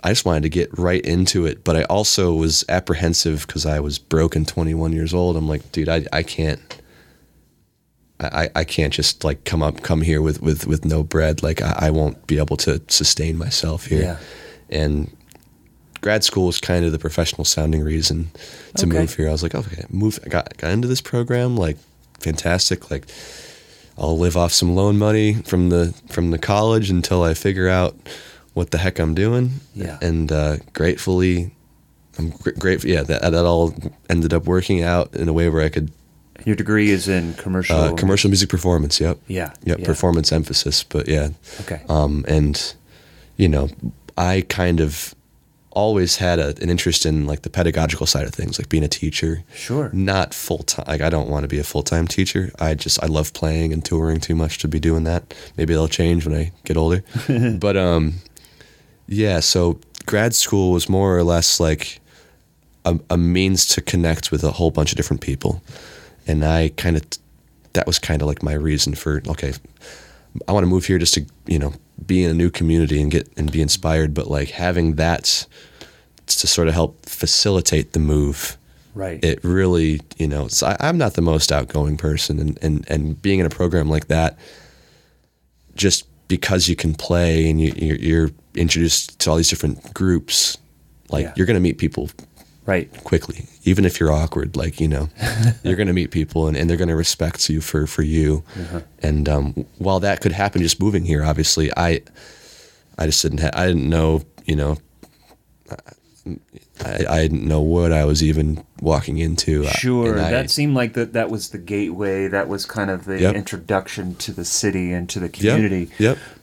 I just wanted to get right into it. But I also was apprehensive because I was broke and 21 years old. I'm like, dude, I can't just like come here with no bread. Like I won't be able to sustain myself here. Yeah. And grad school was kind of the professional sounding reason to move here. I was like, okay, move. I got into this program, like fantastic. Like I'll live off some loan money from the college until I figure out what the heck I'm doing. Yeah. And I'm grateful. Yeah, that all ended up working out in a way where I could. Your degree is in commercial music performance. Yep. Yeah. Yep. Yeah. Performance emphasis, but yeah. Okay. And you know, I kind of always had an interest in like the pedagogical side of things, like being a teacher. Sure. Not full time. Like I don't want to be a full time teacher. I love playing and touring too much to be doing that. Maybe that'll change when I get older. But yeah. So grad school was more or less like a means to connect with a whole bunch of different people. And that was kind of like my reason for, okay, I want to move here just to, you know, be in a new community and be inspired. But like having that to sort of help facilitate the move. Right. It really, you know, so I'm not the most outgoing person and being in a program like that, just because you can play and you're introduced to all these different groups, like you're going to meet people. Right. Quickly. Even if you're awkward, like, you know, you're going to meet people and they're going to respect you for you. Uh-huh. And while that could happen just moving here, obviously, I just didn't know, you know, I didn't know what I was even walking into. Sure. That seemed like that was the gateway. That was kind of the introduction to the city and to the community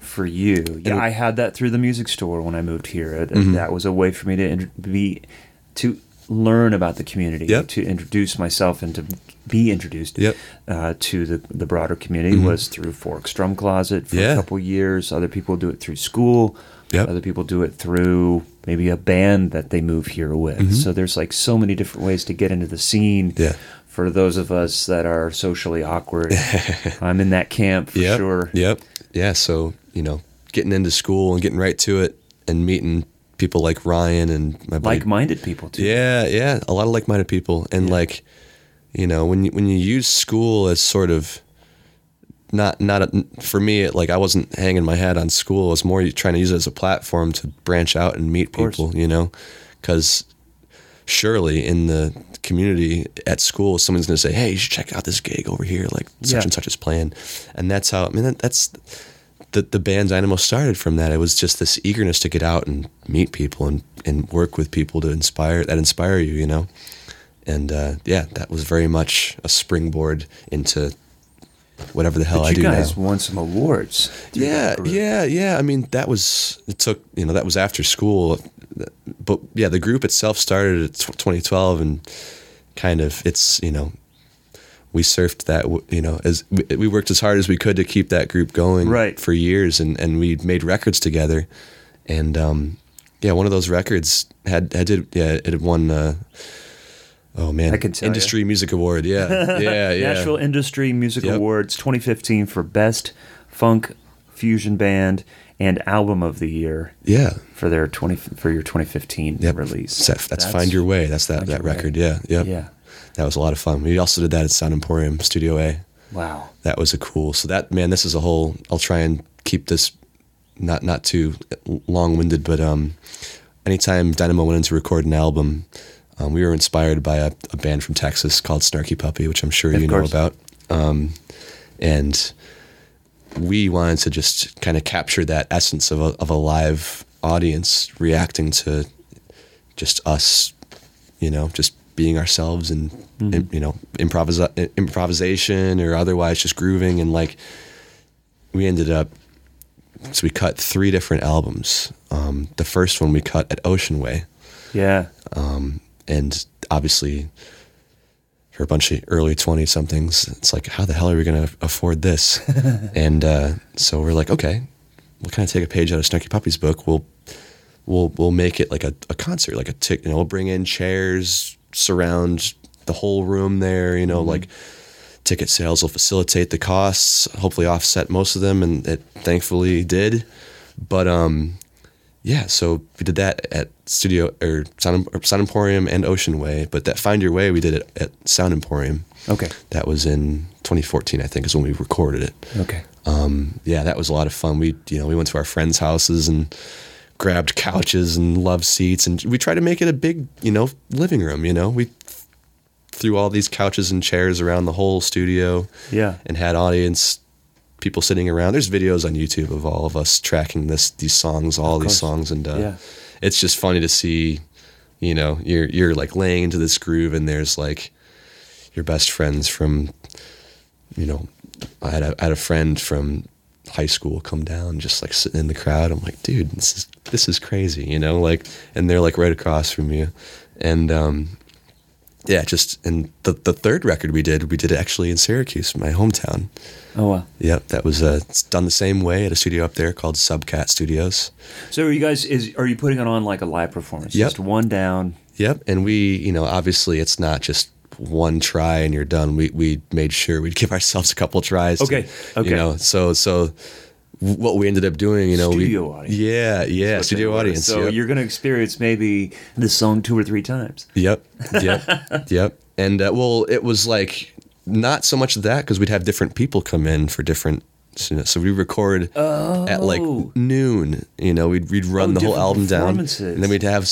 for you. Yeah, I had that through the music store when I moved here. Mm-hmm. That was a way for me to learn about the community, to introduce myself and to be introduced to the broader community was through Forks Drum Closet for a couple years. Other people do it through school. Yep. Other people do it through maybe a band that they move here with. Mm-hmm. So there's like so many different ways to get into the scene for those of us that are socially awkward. I'm in that camp for sure. Yep. Yeah. So, you know, getting into school and getting right to it and meeting people like Ryan and my buddy. Like-minded people too. Yeah, a lot of like-minded people, and like, you know, when you use school as sort of not for me, it, like I wasn't hanging my hat on school. It was more trying to use it as a platform to branch out and meet people, you know, because surely in the community at school, someone's gonna say, "Hey, you should check out this gig over here," like such and such is playing, and that's how. I mean, that's. The band Dynamo started from that. It was just this eagerness to get out and meet people and work with people to inspire you, you know? And that was very much a springboard into whatever the hell I do now. You guys won some awards. Yeah. I mean, that was after school. But yeah, the group itself started in 2012 and kind of it's, you know, we surfed that, you know, as we worked as hard as we could to keep that group going for years, and we made records together, and one of those records had won Industry Music Award, Nashville Industry Music Awards 2015 for Best Funk Fusion Band and Album of the Year, for their your 2015 release. That's Find Your Way. That's that record, That was a lot of fun. We also did that at Sound Emporium, Studio A. Wow. That was this is a whole, I'll try and keep this not too long-winded, but anytime Dynamo went in to record an album, we were inspired by a band from Texas called Snarky Puppy, which I'm sure you know about. And we wanted to just kind of capture that essence of a live audience reacting to just us, you know, just being ourselves and, you know, improvisation or otherwise just grooving. And like we ended up, so we cut 3 different albums. The first one we cut at Ocean Way. Yeah. And obviously for a bunch of early 20 somethings, it's like, how the hell are we going to afford this? And so we're like, okay, we'll kind of take a page out of Snarky Puppy's book. We'll make it like a concert, like we'll bring in chairs, surround the whole room there, you know, mm-hmm. like ticket sales will facilitate the costs, hopefully offset most of them. And it thankfully did. But, yeah, so we did that at Studio or Sound Emporium and Ocean Way, but that Find Your Way we did it at Sound Emporium. Okay, that was in 2014, I think, is when we recorded it. Okay, yeah, that was a lot of fun. We, you know, we went to our friends' houses and grabbed couches and love seats, and we tried to make it a big, you know, living room. You know, we threw all these couches and chairs around the whole studio. Yeah, and had audience. People sitting around. There's videos on YouTube of all of us tracking these songs, all these songs, and yeah. It's just funny to see. You know, you're like laying into this groove, and there's like your best friends from, you know, I had a friend from high school come down, just like sitting in the crowd. I'm like, dude, this is crazy, you know, like, and they're like right across from you, and yeah, just, and the third record we did it actually in Syracuse, my hometown. Oh, wow. Yep, that was it's done the same way at a studio up there called Subcat Studios. So are you guys, are you putting it on like a live performance? Yep. Just one down? Yep, and we, you know, obviously it's not just one try and you're done. We made sure we'd give ourselves a couple tries. Okay, okay. You know, so what we ended up doing, you know, studio audience. Yeah, studio audience. So yep. You're going to experience maybe this song 2 or 3 times. Yep, yep. And, well, it was like not so much that because we'd have different people come in for different, you know, so we record at like noon, you know, we'd run the whole album down. And then we'd have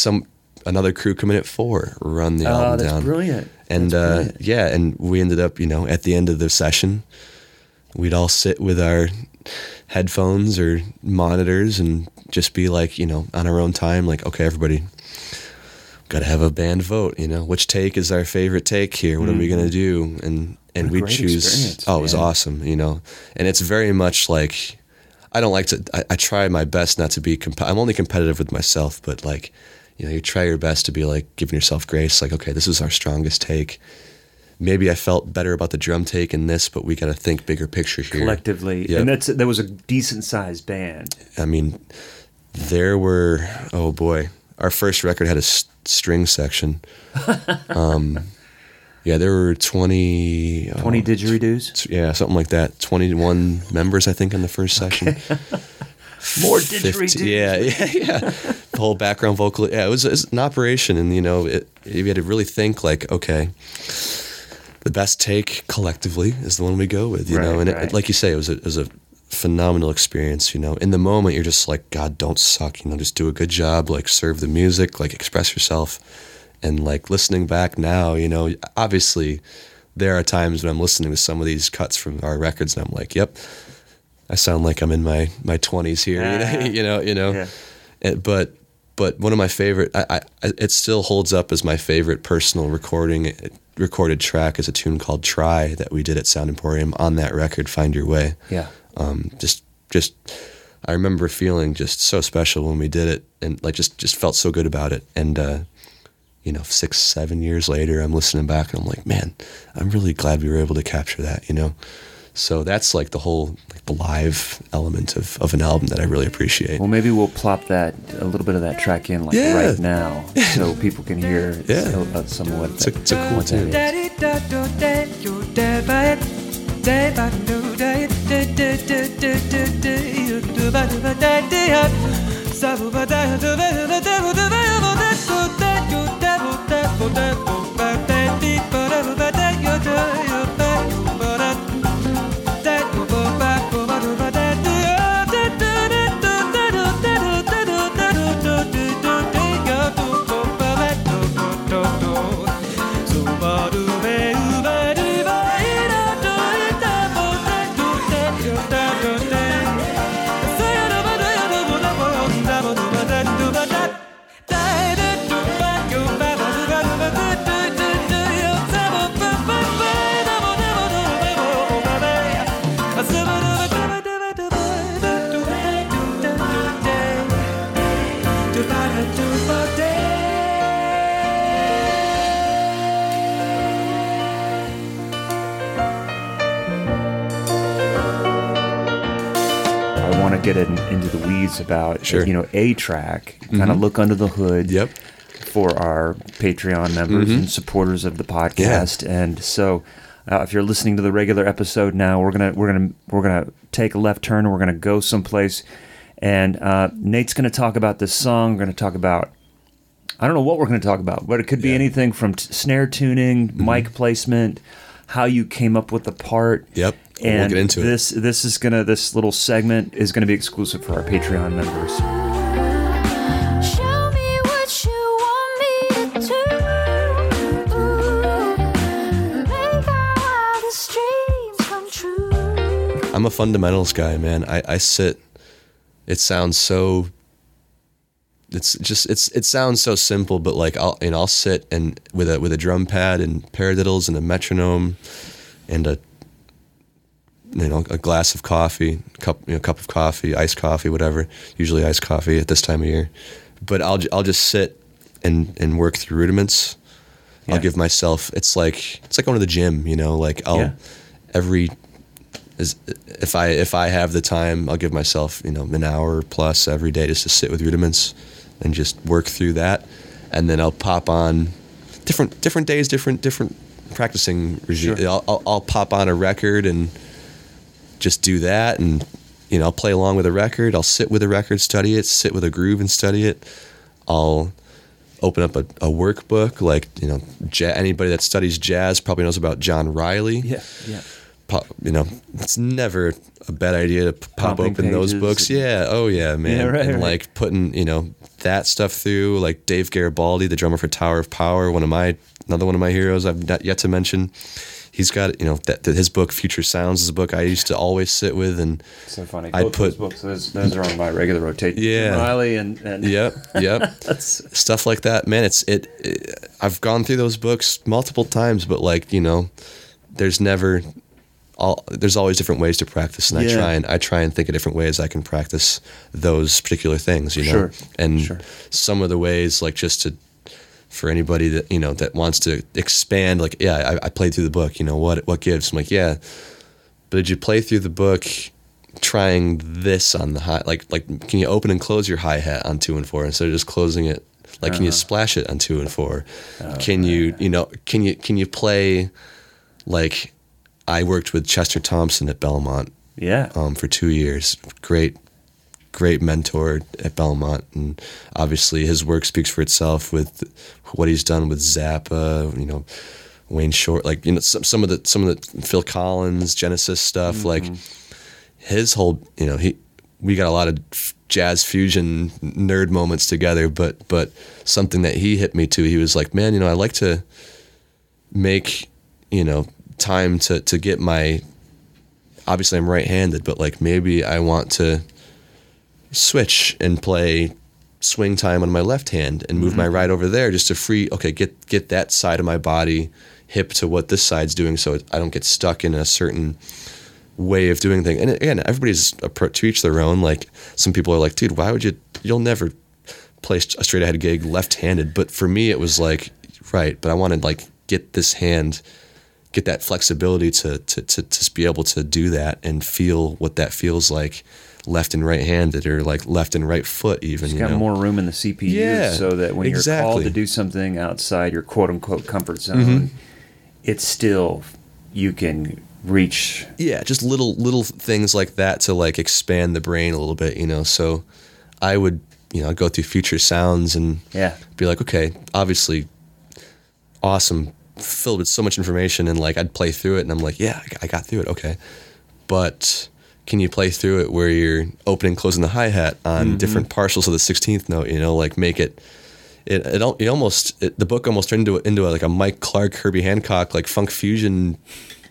another crew come in at 4, run the album down. Brilliant. And, brilliant. Yeah, and we ended up, you know, at the end of the session, we'd all sit with our headphones or monitors and just be like, you know, on our own time, like, okay, everybody got to have a band vote, you know, which take is our favorite take here? What are we going to do? And we choose, it was awesome, you know, and it's very much like, I don't like to, I try my best not to be, I'm only competitive with myself, but like, you know, you try your best to be like giving yourself grace, like, okay, this is our strongest take. Maybe I felt better about the drum take in this, but we got to think bigger picture here. Collectively. Yep. And that was a decent-sized band. I mean, there were, oh boy, our first record had a string section. Yeah, there were 20 didgeridoos? Yeah, something like that. 21 members, I think, in the first section. Okay. More didgeridoos. 50, yeah. The whole background vocal. Yeah, it was an operation, and, you know, you had to really think, like, okay, the best take collectively is the one we go with, you know. And it, like you say, it was a phenomenal experience, you know. In the moment, you're just like, God, don't suck, you know. Just do a good job, like serve the music, like express yourself, and like listening back now, you know. Obviously, there are times when I'm listening to some of these cuts from our records, and I'm like, yep, I sound like I'm in my 20s here, you know. Yeah. But one of my favorite, it still holds up as my favorite personal recorded track is a tune called Try that we did at Sound Emporium on that record, Find Your Way. Yeah. Just I remember feeling just so special when we did it and like just felt so good about it. And you know, 6-7 years later I'm listening back and I'm like, man, I'm really glad we were able to capture that, you know. So that's like the whole like the live element of an album that I really appreciate. Well, maybe we'll plop a little bit of that track in right now so people can hear somewhat. It's a cool tune. Get into the weeds about a track, kind of look under the hood, for our Patreon members and supporters of the podcast. Yeah. And so, if you're listening to the regular episode now, we're gonna take a left turn. We're gonna go someplace, and Nate's gonna talk about this song. We're gonna talk about, I don't know what we're gonna talk about, but it could be anything from snare tuning, mic placement, how you came up with the part. Yep. And we'll get into this. This little segment is gonna be exclusive for our Patreon members. I'm a fundamentals guy, man. I sit. It sounds so. It sounds so simple, but like I'll sit and with a drum pad and paradiddles and a metronome, and a glass of coffee, cup of coffee, iced coffee, whatever. Usually iced coffee at this time of year, but I'll just sit and work through rudiments. Yeah. I'll give myself. It's like going to the gym, Like if I have the time, I'll give myself, an hour plus every day just to sit with rudiments and just work through that. And then I'll pop on different days, different practicing regime. Sure. I'll pop on a record and just do that. And, I'll play along with a record. I'll sit with a record, study it, sit with a groove and study it. I'll open up a workbook. Like, anybody that studies jazz probably knows about John Riley. Yeah, yeah. It's never a bad idea to pop open pages. Those books. Yeah. Oh yeah, man. Yeah, right, and like putting, that stuff through, like Dave Garibaldi, the drummer for Tower of Power, another one of my heroes I've not yet to mention. He's got, his book Future Sounds is a book I used to always sit with. And so funny. Both those books, those are on my regular rotation. Yeah. Riley and Yep. Stuff like that, man. I've gone through those books multiple times, but like, there's always different ways to practice, and I try and think of different ways I can practice those particular things, Sure. And some of the ways, like just for anybody that that wants to expand, like I played through the book. What gives? I'm like but did you play through the book trying this on the hi? Like can you open and close your hi hat on 2 and 4 instead of just closing it? Like can you splash it on 2 and 4? Can you play like? I worked with Chester Thompson at Belmont for 2 years. Great mentor at Belmont. And obviously his work speaks for itself with what he's done with Zappa, Wayne Short, like, some of the Phil Collins, Genesis stuff, like his whole, we got a lot of jazz fusion nerd moments together, but something that he hit me to, he was like, man, I like to make, time to get my, obviously I'm right-handed, but like maybe I want to switch and play swing time on my left hand and move my right over there just to get that side of my body hip to what this side's doing so I don't get stuck in a certain way of doing things. And again, everybody's to each their own. Like some people are like, dude, why would you'll never play a straight ahead gig left-handed. But for me, it was like, right, but I wanted like get this hand, get that flexibility to be able to do that and feel what that feels like left and right handed or like left and right foot even. You've got more room in the CPU so that when you're called to do something outside your quote unquote comfort zone, it's still, you can reach. Yeah, just little things like that to like expand the brain a little bit, So I would, go through Future Sounds and be like, okay, obviously awesome, filled with so much information, and like I'd play through it and I'm like I got through it, okay, but can you play through it where you're opening and closing the hi-hat on different partials of the 16th note, like make it the book almost turned into like a Mike Clark, Herbie Hancock, like funk fusion,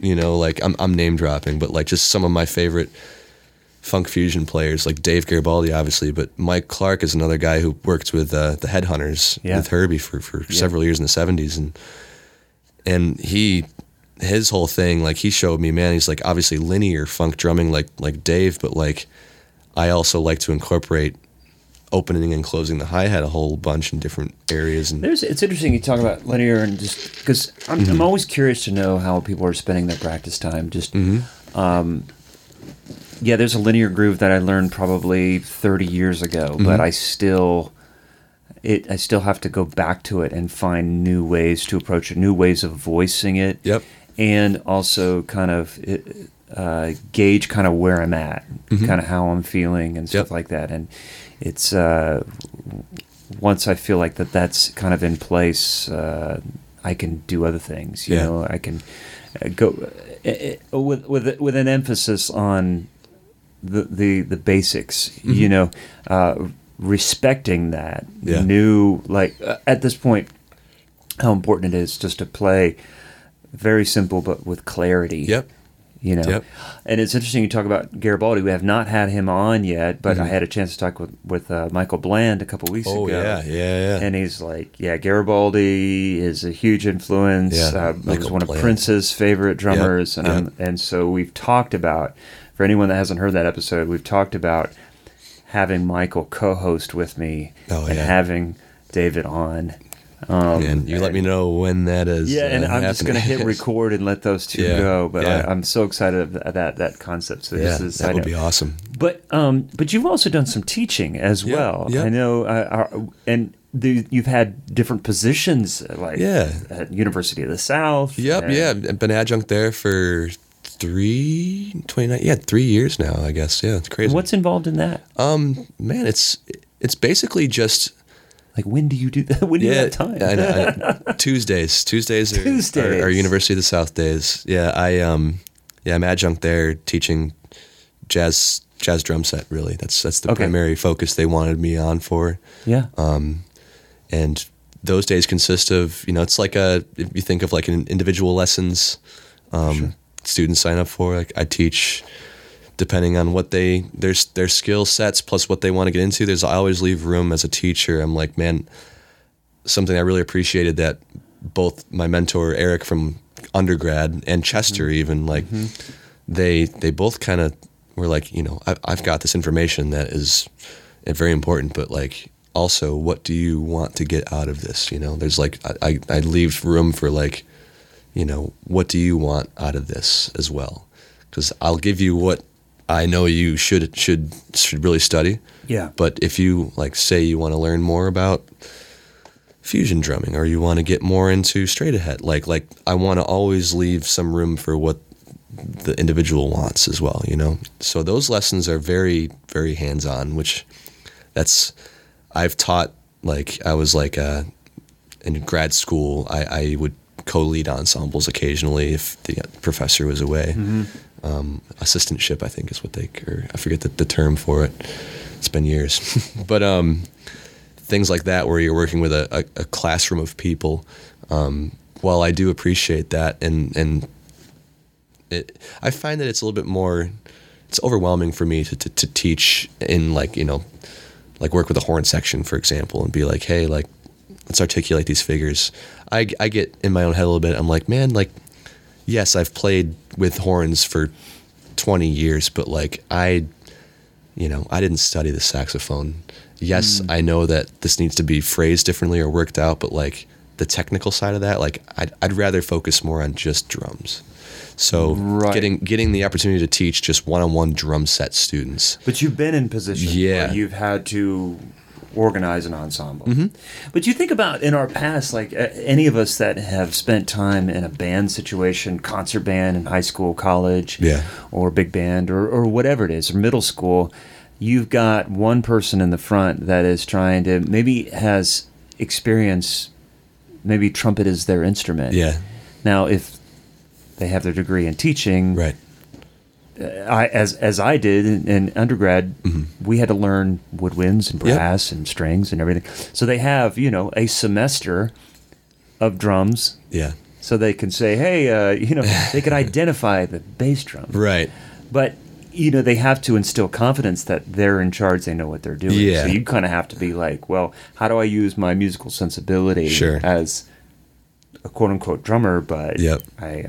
like I'm name dropping, but like just some of my favorite funk fusion players, like Dave Garibaldi obviously, but Mike Clark is another guy who worked with the Headhunters with Herbie for several years in the 70s, And his whole thing, like he showed me, man, he's like obviously linear funk drumming like Dave, but like I also like to incorporate opening and closing the hi-hat a whole bunch in different areas. And it's interesting you talk about linear, and just because I'm always curious to know how people are spending their practice time. Just there's a linear groove that I learned probably 30 years ago, but I still... I still have to go back to it and find new ways to approach it, new ways of voicing it. Yep. And also kind of gauge kind of where I'm at, mm-hmm. kind of how I'm feeling and stuff yep. like that. And it's once I feel like that's kind of in place, I can do other things. You know, I can go with an emphasis on the basics. Mm-hmm. You know, respecting that new, like at this point, how important it is just to play very simple but with clarity. Yep. You know, yep. And it's interesting you talk about Garibaldi. We have not had him on yet, but mm-hmm. I had a chance to talk with Michael Bland a couple weeks ago. Yeah. And he's like, Garibaldi is a huge influence. Yeah, he was one of Prince's favorite drummers, and so we've talked about, for anyone that hasn't heard that episode, we've talked about having Michael co-host with me and having David on. And you let me know when that is. Yeah, and I'm just going to hit record and let those two go. But I'm so excited about that concept. So this is that would be awesome. But you've also done some teaching as well. Yeah. I know, you've had different positions like at University of the South. Yep, I've been adjunct there for 3 years now, I guess. Yeah, it's crazy. What's involved in that? Man, it's basically just. Like, when do you do that? When do you have time? I know. Tuesdays are University of the South days. Yeah, I'm adjunct there teaching jazz drum set, really. That's the primary focus they wanted me on for. Yeah. And those days consist of, you know, it's like if you think of like an individual lessons students sign up for. Like I teach depending on what their skill sets plus what they want to get into. I always leave room as a teacher. I'm like, man, something I really appreciated that both my mentor Eric from undergrad and Chester mm-hmm. even like mm-hmm. they both kind of were like, you know, I've got this information that is very important, but like also what do you want to get out of this? You know, there's like I leave room for like, you know, what do you want out of this as well? Because I'll give you what I know you should really study. Yeah. But if you like say you want to learn more about fusion drumming or you want to get more into straight ahead, like I want to always leave some room for what the individual wants as well, you know? So those lessons are very, very hands-on, which I've taught, like I was like in grad school, I would co-lead ensembles occasionally if the professor was away. Mm-hmm. Assistantship, I think, is what I forget the term for it. It's been years. But things like that where you're working with a classroom of people, while I do appreciate that, and I find that it's a little bit more, it's overwhelming for me to teach in like, you know, like work with a horn section, for example, and be like, hey, like, let's articulate these figures. I get in my own head a little bit. I'm like, man, like, yes, I've played with horns for 20 years, but like I didn't study the saxophone. Yes, I know that this needs to be phrased differently or worked out, but like the technical side of that, like I'd rather focus more on just drums. So getting the opportunity to teach just one-on-one drum set students. But you've been in positions where you've had to organize an ensemble. Mm-hmm. But you think about in our past, like any of us that have spent time in a band situation, concert band in high school, college, or big band, or whatever it is, or middle school, you've got one person in the front that is trying to, maybe has experience, maybe trumpet is their instrument. Yeah. Now, if they have their degree in teaching, right. As I did in undergrad, mm-hmm. we had to learn woodwinds and brass and strings and everything. So they have, you know, a semester of drums. Yeah. So they can say, hey, you know, they can identify the bass drum. Right. But, you know, they have to instill confidence that they're in charge. They know what they're doing. Yeah. So you kind of have to be like, well, how do I use my musical sensibility as a quote-unquote drummer, but I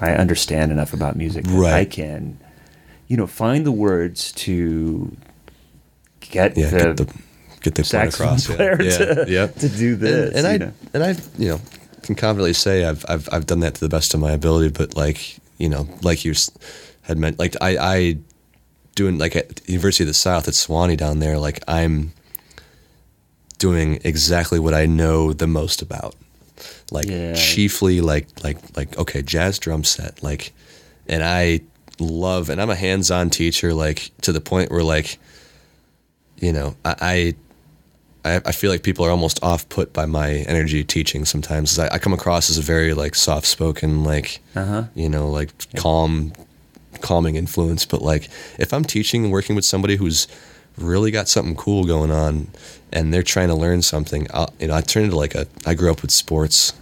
understand enough about music that I can, you know, find the words to get the saxophone across, player to do this. And I can confidently say I've done that to the best of my ability. But like, you know, like you had meant, like I doing like at University of the South at Sewanee down there, like I'm doing exactly what I know the most about, chiefly like okay, jazz drum set, and I love, and I'm a hands-on teacher, to the point where I feel like people are almost off put by my energy teaching sometimes. I come across as a very soft spoken, calming influence. But if I'm teaching and working with somebody who's really got something cool going on and they're trying to learn something, I turn into I grew up with sports.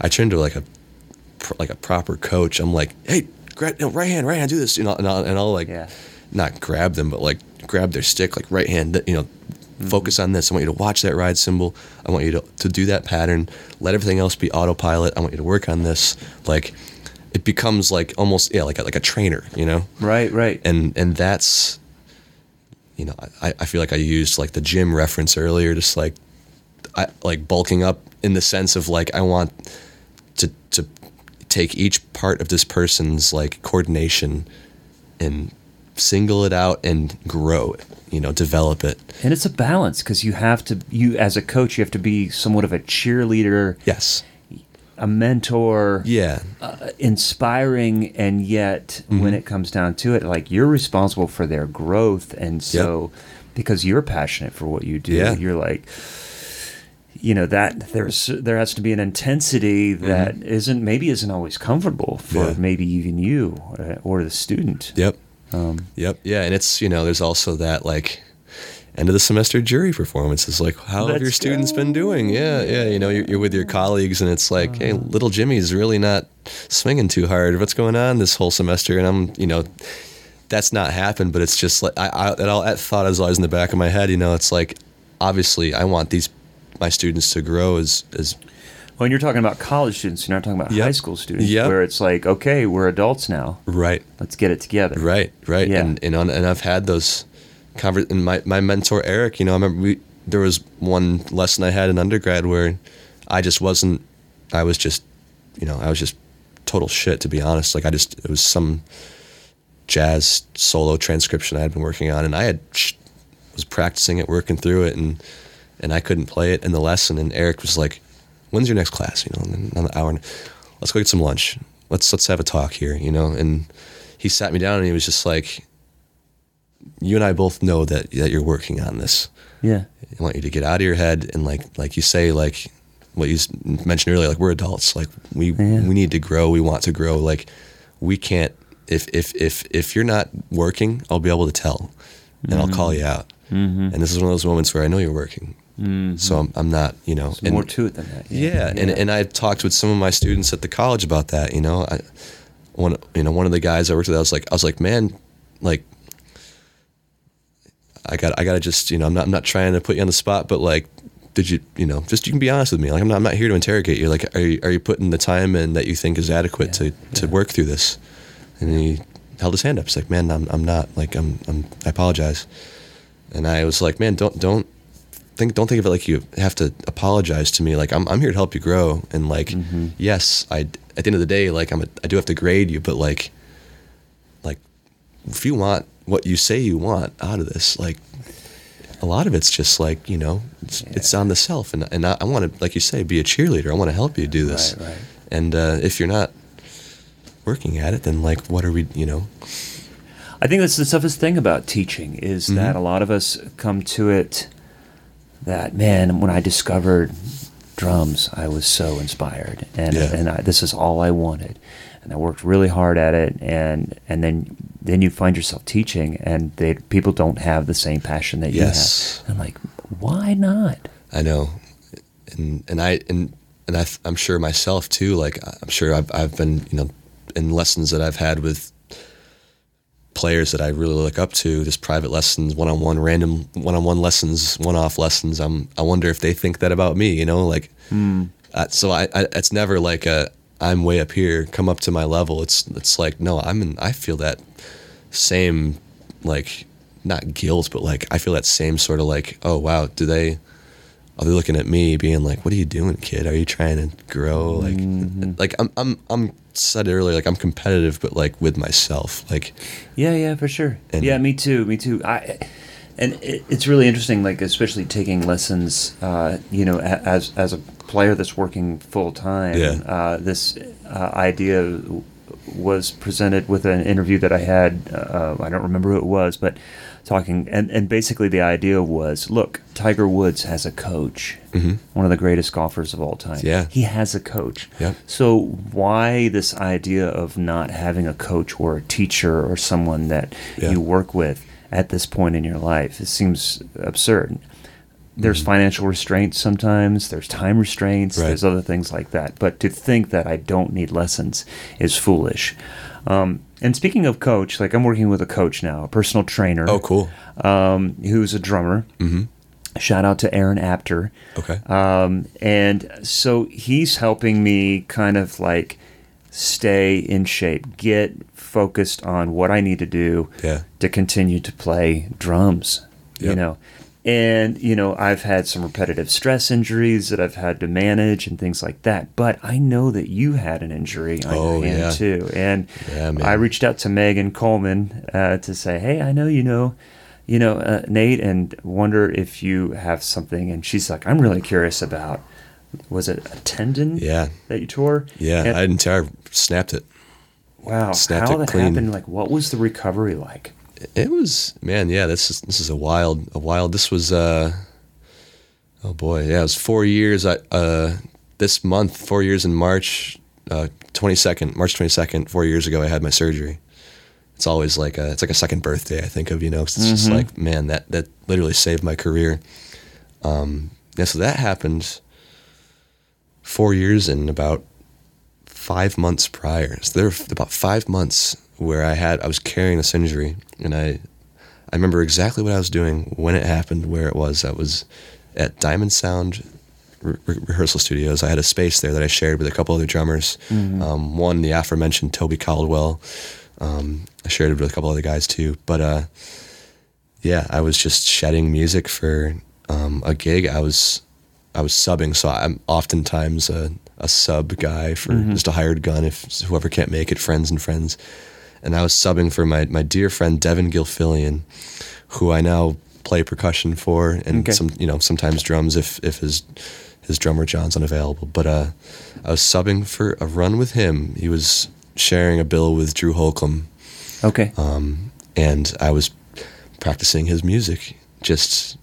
I turn into a proper coach. I'm like, hey, right hand, do this. Not grab them, but grab their stick, right hand, focus on this. I want you to watch that ride cymbal. I want you to do that pattern. Let everything else be autopilot. I want you to work on this. It becomes almost like a trainer, Right. And that's, I feel like I used the gym reference earlier, just bulking up in the sense of I want to take each part of this person's coordination and single it out and grow it, develop it. And it's a balance because you as a coach, you have to be somewhat of a cheerleader. Yes. A mentor. Yeah. Inspiring. And yet when it comes down to it, you're responsible for their growth. And so because you're passionate for what you do, you're that there has to be an intensity that isn't always comfortable for maybe even you or the student. Yep. And it's, there's also that end of the semester jury performance is how have your students been doing? Yeah. You're with your colleagues and it's hey, little Jimmy's really not swinging too hard. What's going on this whole semester? And I'm, that's not happened, but it's just that thought is always in the back of my head. It's obviously I want my students to grow as. Well, and you're talking about college students. You're not talking about high school students, where it's okay, we're adults now. Right. Let's get it together. Right. Yeah. And I've had those conversations. And my mentor, Eric, I remember there was one lesson I had in undergrad where I was just total shit, to be honest. It was some jazz solo transcription I had been working on, and I was practicing it, working through it, and I couldn't play it in the lesson. And Eric was like, when's your next class? On the hour, let's go get some lunch. Let's have a talk here, And he sat me down and he was just you and I both know that you're working on this. Yeah. I want you to get out of your head and like you say, what you mentioned earlier, we're adults. We need to grow. We want to grow. We can't, if you're not working, I'll be able to tell and I'll call you out. Mm-hmm. And this is one of those moments where I know you're working. Mm-hmm. So I'm not, There's more to it than that. Yeah. And I talked with some of my students at the college about that. One of the guys I worked with, I was like, man, I gotta just, I'm not trying to put you on the spot, but did you, just you can be honest with me. I'm not here to interrogate you. Are you putting the time in that you think is adequate to work through this? And he held his hand up. It's man, I'm not. I apologize. And I was man, don't. Don't think of it you have to apologize to me. I'm here to help you grow, and yes, at the end of the day, I do have to grade you, but if you want what you say you want out of this, a lot of it's just it's on the self, and I want to, like you say, be a cheerleader. I want to help you do this, right. And if you're not working at it, then what are we, I think that's the toughest thing about teaching is that a lot of us come to it. That man, when I discovered drums, I was so inspired, and this is all I wanted, and I worked really hard at it, and then you find yourself teaching, and people don't have the same passion that you have. And I'm why not? I know, and I I'm sure myself too. I'm sure I've been in lessons that I've had with players that I really look up to, just private lessons, one-on-one, random one-on-one lessons, one-off lessons. I wonder if they think that about me, So it's never I'm way up here, come up to my level. It's no, I feel that same, not guilt, but I feel that same sort of oh, wow, are they looking at me being what are you doing, kid? Are you trying to grow? I'm said earlier, I'm competitive, but with myself. Yeah, for sure. And me too. I, And it's really interesting, like especially taking lessons, you know, as a player that's working full time. Yeah. This idea was presented with an interview that I had. I don't remember who it was, but talking and basically the idea was, look, Tiger Woods has a coach, mm-hmm. one of the greatest golfers of all time. Yeah, he has a coach. Yeah. So why this idea of not having a coach or a teacher or someone that you work with? At this point in your life, it seems absurd. There's mm-hmm. financial restraints sometimes, there's time restraints, right. there's other things like that. But to think that I don't need lessons is foolish. And speaking of coach, like I'm working with a coach now, a personal trainer. Oh, cool. Who's a drummer. Mm-hmm. Shout out to Aaron Apter. Okay. And so he's helping me kind of like stay in shape, get focused on what I need to do to continue to play drums, you know. And, you know, I've had some repetitive stress injuries that I've had to manage and things like that. But I know that you had an injury on your hand, too. And I reached out to Megan Coleman to say, hey, I know Nate, and wonder if you have something. And she's like, I'm really curious about, was it a tendon that you tore? Yeah, and I snapped it. Wow, how that happened, like, what was the recovery like? It was, man, this is a wild, this was, it was 4 years, this month, 4 years in March, March 22nd, 4 years ago, I had my surgery. It's always like, it's like a second birthday, I think of, you know, 'cause it's mm-hmm. just like, man, that literally saved my career. So that happened 4 years in about 5 months prior. So there were about 5 months where I was carrying this injury, and I remember exactly what I was doing when it happened, where it was. I was at Diamond Sound Rehearsal Studios. I had a space there that I shared with a couple other drummers. Mm-hmm. One, the aforementioned Toby Caldwell. I shared it with a couple other guys too. But I was just shedding music for a gig. I was subbing, so I'm oftentimes a sub guy for mm-hmm. just a hired gun if whoever can't make it, friends and friends. And I was subbing for my dear friend Devon Gilfillian, who I now play percussion for, and sometimes drums if his drummer John's unavailable. But I was subbing for a run with him. He was sharing a bill with Drew Holcomb. Okay. And I was practicing his music, just.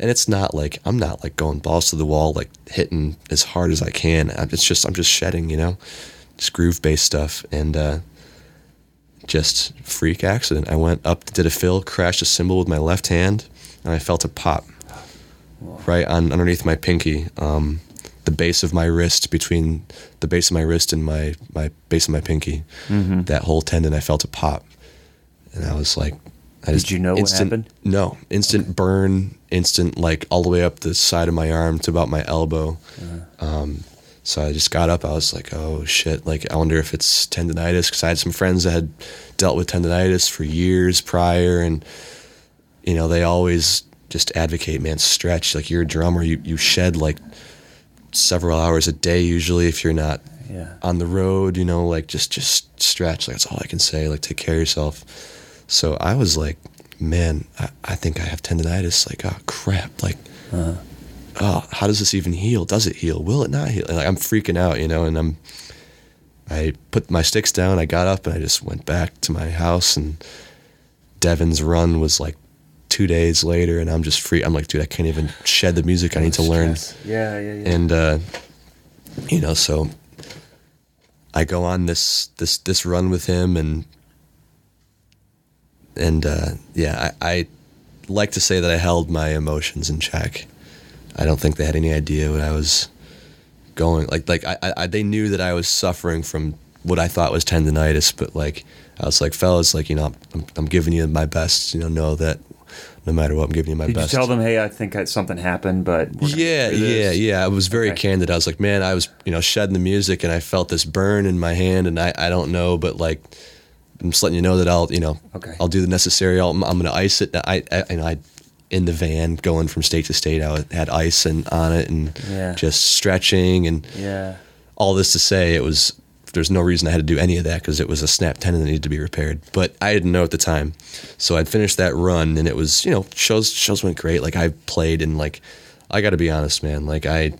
And it's not like, I'm not like going balls to the wall, like hitting as hard as I can. I'm just shedding, you know, just groove-based stuff. And just freak accident. I went up, did a fill, crashed a cymbal with my left hand, and I felt a pop right underneath my pinky. The base of my wrist, between the base of my wrist and my base of my pinky. Mm-hmm. That whole tendon, I felt a pop. And I was like... Did you know what happened? No. Burn, instant, like, all the way up the side of my arm to about my elbow. Uh-huh. So I just got up. I was like, oh, shit. Like, I wonder if it's tendonitis, because I had some friends that had dealt with tendonitis for years prior. And, you know, they always just advocate, man, stretch. Like, you're a drummer. You shed, like, several hours a day usually if you're not on the road. You know, like, just stretch. Like, that's all I can say. Like, take care of yourself. So I was like, man, I think I have tendonitis. Like, oh, crap. Like, how does this even heal? Does it heal? Will it not heal? And, like, I'm freaking out, you know, and I put my sticks down. I got up, and I just went back to my house, and Devin's run was like 2 days later, and I'm just free. I'm like, dude, I can't even shed the music. I need to learn. Yeah. And, you know, so I go on this run with him, I like to say that I held my emotions in check. I don't think they had any idea what I was going like. I they knew that I was suffering from what I thought was tendonitis, but like I was like, fellas, like, you know, I'm giving you my best. You know that no matter what, I'm giving you my best. Did you tell them, hey, I think something happened, but yeah. I was very candid. I was like, man, I was, you know, shedding the music, and I felt this burn in my hand, and I don't know, but like. I'm just letting you know that I'll, you know, I'll do the necessary. I'm going to ice it. I in the van going from state to state, I had ice on it and just stretching and all this to say, it was there's no reason I had to do any of that because it was a snap tendon that needed to be repaired. But I didn't know at the time. So I'd finished that run, and it was, you know, shows went great. Like, I played, and like, I got to be honest, man, like, I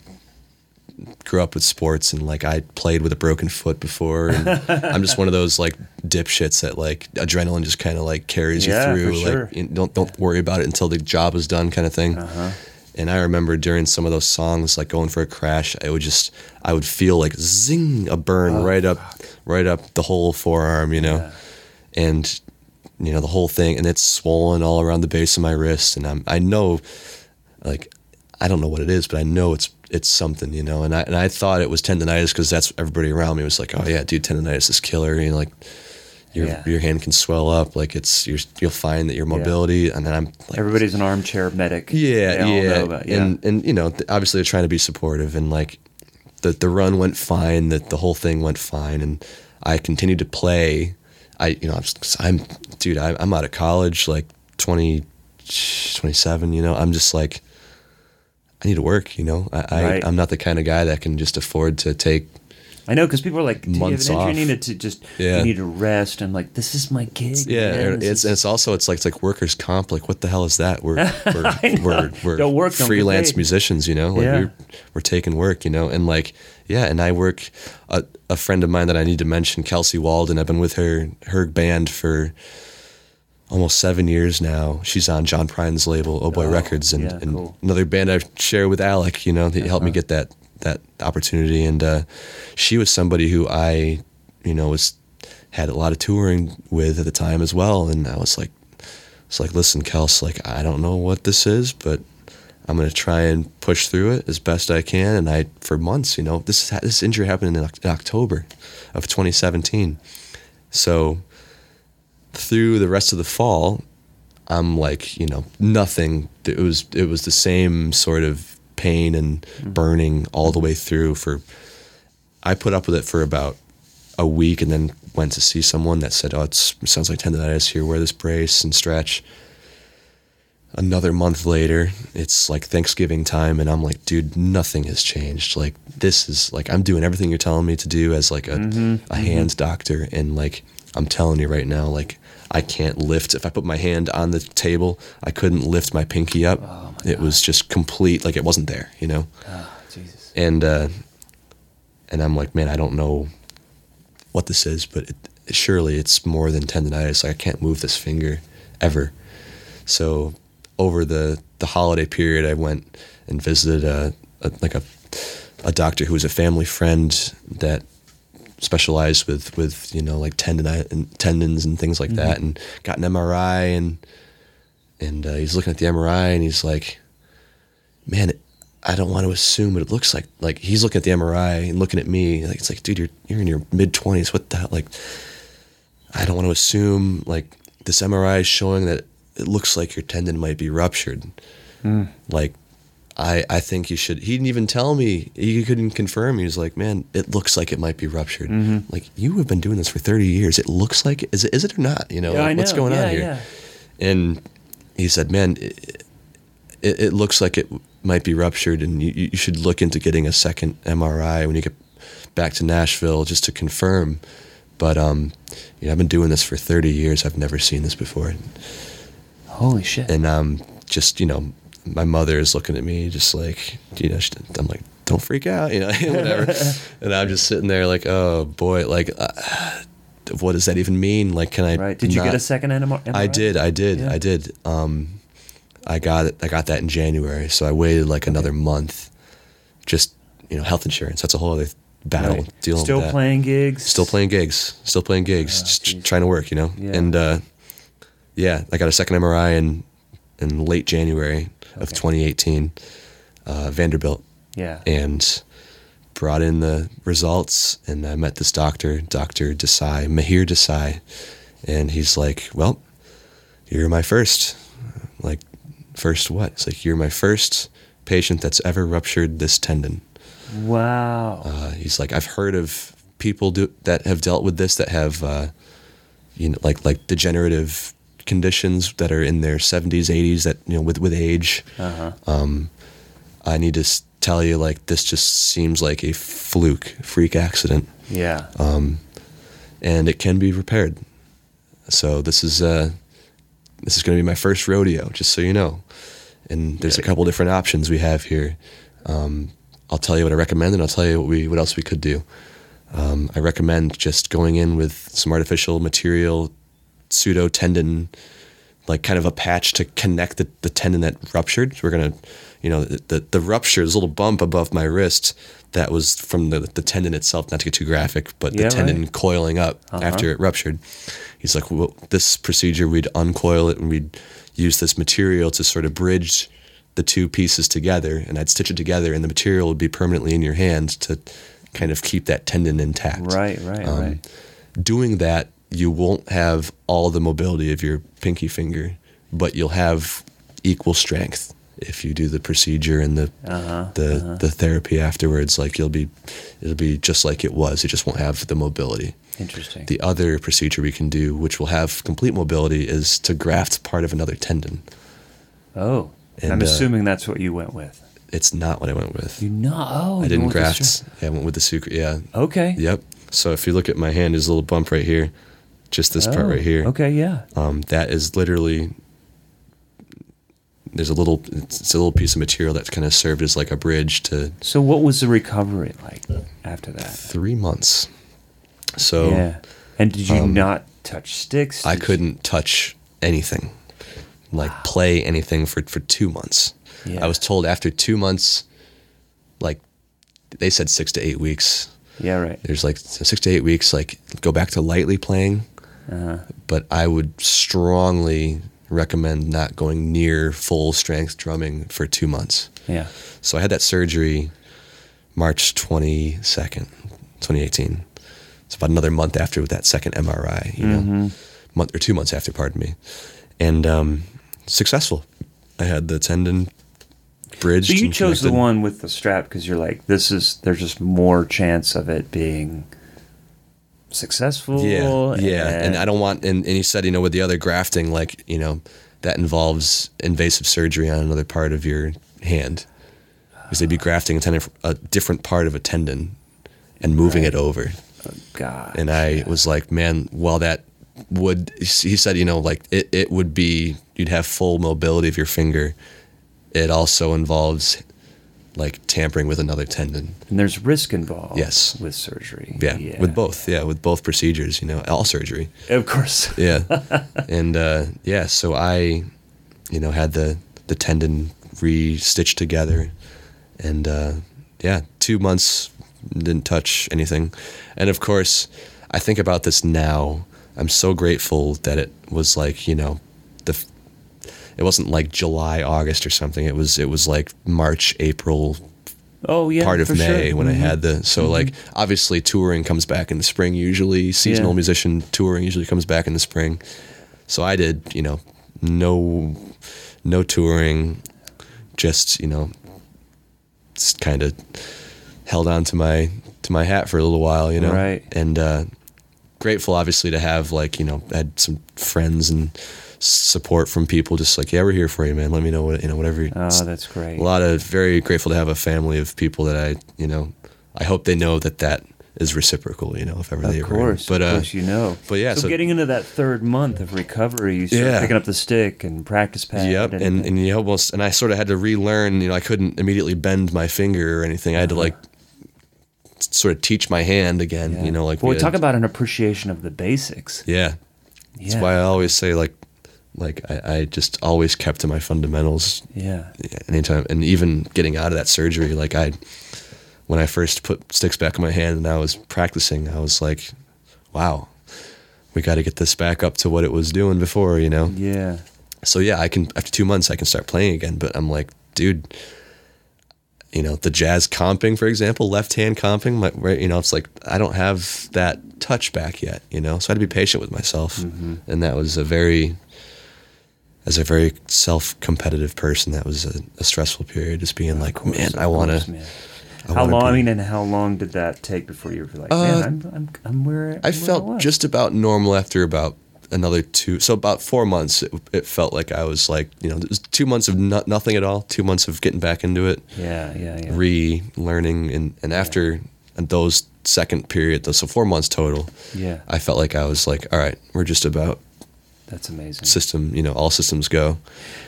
grew up with sports, and like, I played with a broken foot before, and I'm just one of those like dipshits that like adrenaline just kind of like carries you through. Sure. Like, you don't worry about it until the job is done, kind of thing. Uh-huh. And I remember during some of those songs, like going for a crash, I would feel like zing, a burn right up the whole forearm, you know, and you know, the whole thing, and it's swollen all around the base of my wrist. And I know, like, I don't know what it is, but I know it's something, you know. And I thought it was tendonitis because that's everybody around me was like, oh yeah, dude, tendonitis is killer. You know, like your hand can swell up, like you'll find that your mobility. Yeah. And then I'm like, everybody's an armchair medic. Yeah. And you know, obviously they're trying to be supportive, and like the run went fine, that the whole thing went fine, and I continued to play. I'm out of college, like 27. You know, I'm just like, I need to work, you know. I'm not the kind of guy that can just afford to take. I know, because people are like, months off. You need to rest. I'm like, this is my gig. Yeah, man. It's like workers' comp. Like, what the hell is that? We're freelance musicians, you know. Like, we're taking work, you know, and like, yeah. And I work a friend of mine that I need to mention, Casey Weldon. I've been with her band for almost 7 years now. She's on John Prine's label, Oh Boy Records, and cool. Another band I share with Alec, you know, that helped me get that opportunity. And she was somebody who I, you know, had a lot of touring with at the time as well. And I was like, listen, Kels, like, I don't know what this is, but I'm going to try and push through it as best I can. And for months, you know, this injury happened in October of 2017. So through the rest of the fall, I'm like, you know, nothing. It was the same sort of pain and burning all the way through. I put up with it for about a week, and then went to see someone that said, oh, it sounds like tendonitis here, wear this brace and stretch. Another month later, it's like Thanksgiving time, and I'm like, dude, nothing has changed. Like, this is like, I'm doing everything you're telling me to do as like a hand doctor, and like, I'm telling you right now, like, I can't lift. If I put my hand on the table, I couldn't lift my pinky up. Oh my God. Was just complete, like, it wasn't there, you know? Oh, Jesus. And I'm like, man, I don't know what this is, but surely it's more than tendonitis. Like, I can't move this finger ever. So over the holiday period, I went and visited a doctor who was a family friend that specialized with you know, like tendons and things like that, and got an MRI, and he's looking at the MRI, and he's like, man, I don't want to assume, but it looks like he's looking at the MRI and looking at me, like, it's like, dude, you're in your mid-20s, what the hell, like, I don't want to assume, like, this MRI is showing that it looks like your tendon might be ruptured. Like, I think you should. He didn't even tell me. He couldn't confirm. He was like, man, it looks like it might be ruptured. Like, you have been doing this for 30 years. It looks like it. Is it or not? You know, yeah, like, what's going on here? Yeah. And he said, man, it looks like it might be ruptured, and you should look into getting a second MRI when you get back to Nashville just to confirm. But you know, I've been doing this for 30 years. I've never seen this before. Holy shit. And just, you know, my mother is looking at me just like, you know, I'm like, don't freak out, you know, whatever. And I'm just sitting there like, oh boy, like, what does that even mean? Like, can I? Right. Did you get a second MRI? I did. I got it. I got that in January. So I waited like another month, just, you know, health insurance. That's a whole other battle dealing with that. Still playing gigs. Just trying to work, you know? Yeah. And, I got a second MRI in late January of 2018, Vanderbilt, and brought in the results, and I met this doctor, Dr. Desai, Mihir Desai, and he's like, well, you're my first. Like, first what? It's like, you're my first patient that's ever ruptured this tendon. Wow. He's like, I've heard of people that have dealt with this, that have, you know, like degenerative conditions that are in their 70s, 80s, that, you know, with age. I need to tell you, like, this just seems like a freak accident. Yeah. And it can be repaired. So this is going to be my first rodeo, just so you know. And there's a couple different options we have here. I'll tell you what I recommend, and I'll tell you what else we could do. I recommend just going in with some artificial material, pseudo tendon, like kind of a patch to connect the tendon that ruptured. So we're gonna, you know, the rupture, this little bump above my wrist, that was from the tendon itself. Not to get too graphic, but the tendon coiling up after it ruptured. He's like, well, this procedure, we'd uncoil it and we'd use this material to sort of bridge the two pieces together, and I'd stitch it together, and the material would be permanently in your hand to kind of keep that tendon intact. Right. Doing that, you won't have all the mobility of your pinky finger, but you'll have equal strength if you do the procedure and the therapy afterwards. Like it'll be just like it was. You just won't have the mobility. Interesting. The other procedure we can do, which will have complete mobility, is to graft part of another tendon. Oh, and I'm assuming that's what you went with. It's not what I went with. You know, I didn't graft. I went with the sucre. Yeah. Okay. Yep. So if you look at my hand, there's a little bump right here, just this part right here. Okay. Yeah. That is literally. There's it's a little piece of material that kind of served as like a bridge to. So what was the recovery like after that? 3 months. So. Yeah. And did you not touch sticks? I couldn't touch anything, like play anything for 2 months. Yeah. I was told after 2 months, like they said 6 to 8 weeks. Yeah, right. There's like 6 to 8 weeks, like go back to lightly playing. But I would strongly recommend not going near full strength drumming for 2 months. Yeah. So I had that surgery March 22nd, 2018. It's about another month after that second MRI, you know, month or 2 months after, pardon me. And successful. I had the tendon bridged. So you chose the one with the strap because you're like, there's just more chance of it being successful. Yeah, yeah. And I don't want, and he said, you know, with the other grafting, like, you know, that involves invasive surgery on another part of your hand because they'd be grafting a different part of a tendon and moving it over. Oh, God. And I was like, man, while that would, he said, you know, like it would be, you'd have full mobility of your finger. It also involves like tampering with another tendon. And there's risk involved. Yes. With surgery. Yeah. With both. Yeah. With both procedures, you know, all surgery. Of course. Yeah. And, so I, you know, had the tendon re-stitched together and, 2 months didn't touch anything. And of course I think about this now. I'm so grateful that it was like, you know, it wasn't like July, August or something. It was like March, April, part of May when I had like obviously touring comes back in the spring usually. Seasonal musician touring usually comes back in the spring. So I did, you know, no touring, just, you know, kind of held on to my hat for a little while, you know. Right. And grateful obviously to have like, you know, had some friends and support from people just like, yeah, we're here for you, man. Let me know what, you know, whatever. Oh, that's great. A lot of very grateful to have a family of people that I, you know, I hope they know that is reciprocal, you know, if ever they ever. Of course, you know. But yeah, so getting into that third month of recovery, you start picking up the stick and practice pad. Yep, and you almost, and I sort of had to relearn, you know, I couldn't immediately bend my finger or anything. I had to like sort of teach my hand again, you know, like. Well, we talk about an appreciation of the basics. Yeah. That's why I always say I just always kept to my fundamentals. Yeah. Anytime, and even getting out of that surgery, like when I first put sticks back in my hand and I was practicing, I was like, wow, we got to get this back up to what it was doing before, you know? Yeah. So yeah, I can, after 2 months I can start playing again, but I'm like, dude, you know, the jazz comping, for example, left hand comping, you know, it's like I don't have that touch back yet, you know? So I had to be patient with myself. Mm-hmm. And that was as a very self-competitive person, that was a stressful period. Just being like, man, I want to. How long did that take before you were like, man, I'm where? I felt where I was. Just about normal after about another two. So about 4 months, it felt like I was like, you know, it was 2 months of nothing at all. 2 months of getting back into it. Yeah. Relearning, and after those second period, so 4 months total. Yeah, I felt like I was like, all right, we're just about. That's amazing. System, you know, all systems go.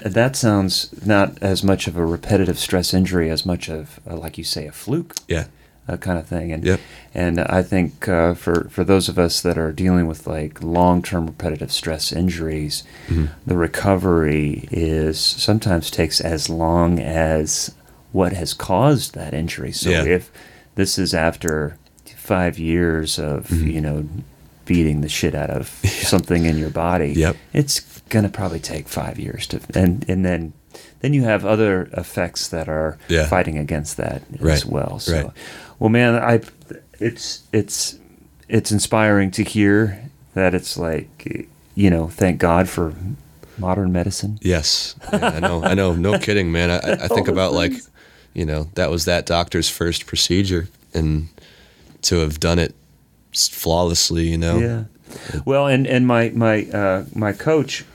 That sounds not as much of a repetitive stress injury as much of, like you say, a fluke. Yeah. Kind of thing. And yep. And I think for those of us that are dealing with like long-term repetitive stress injuries, mm-hmm. the recovery is sometimes takes as long as what has caused that injury. So yeah. if this is after 5 years of, mm-hmm. you know, beating the shit out of yeah. something in your body, yep. it's going to probably take 5 years to, and then you have other effects that are yeah. fighting against that right. as well. So, right. well, man, it's inspiring to hear that. It's like, you know, thank God for modern medicine. Yes, yeah, I know. No kidding, man. I think about like, you know, that was that doctor's first procedure, and to have done it flawlessly, you know. Yeah. Well, and my coach.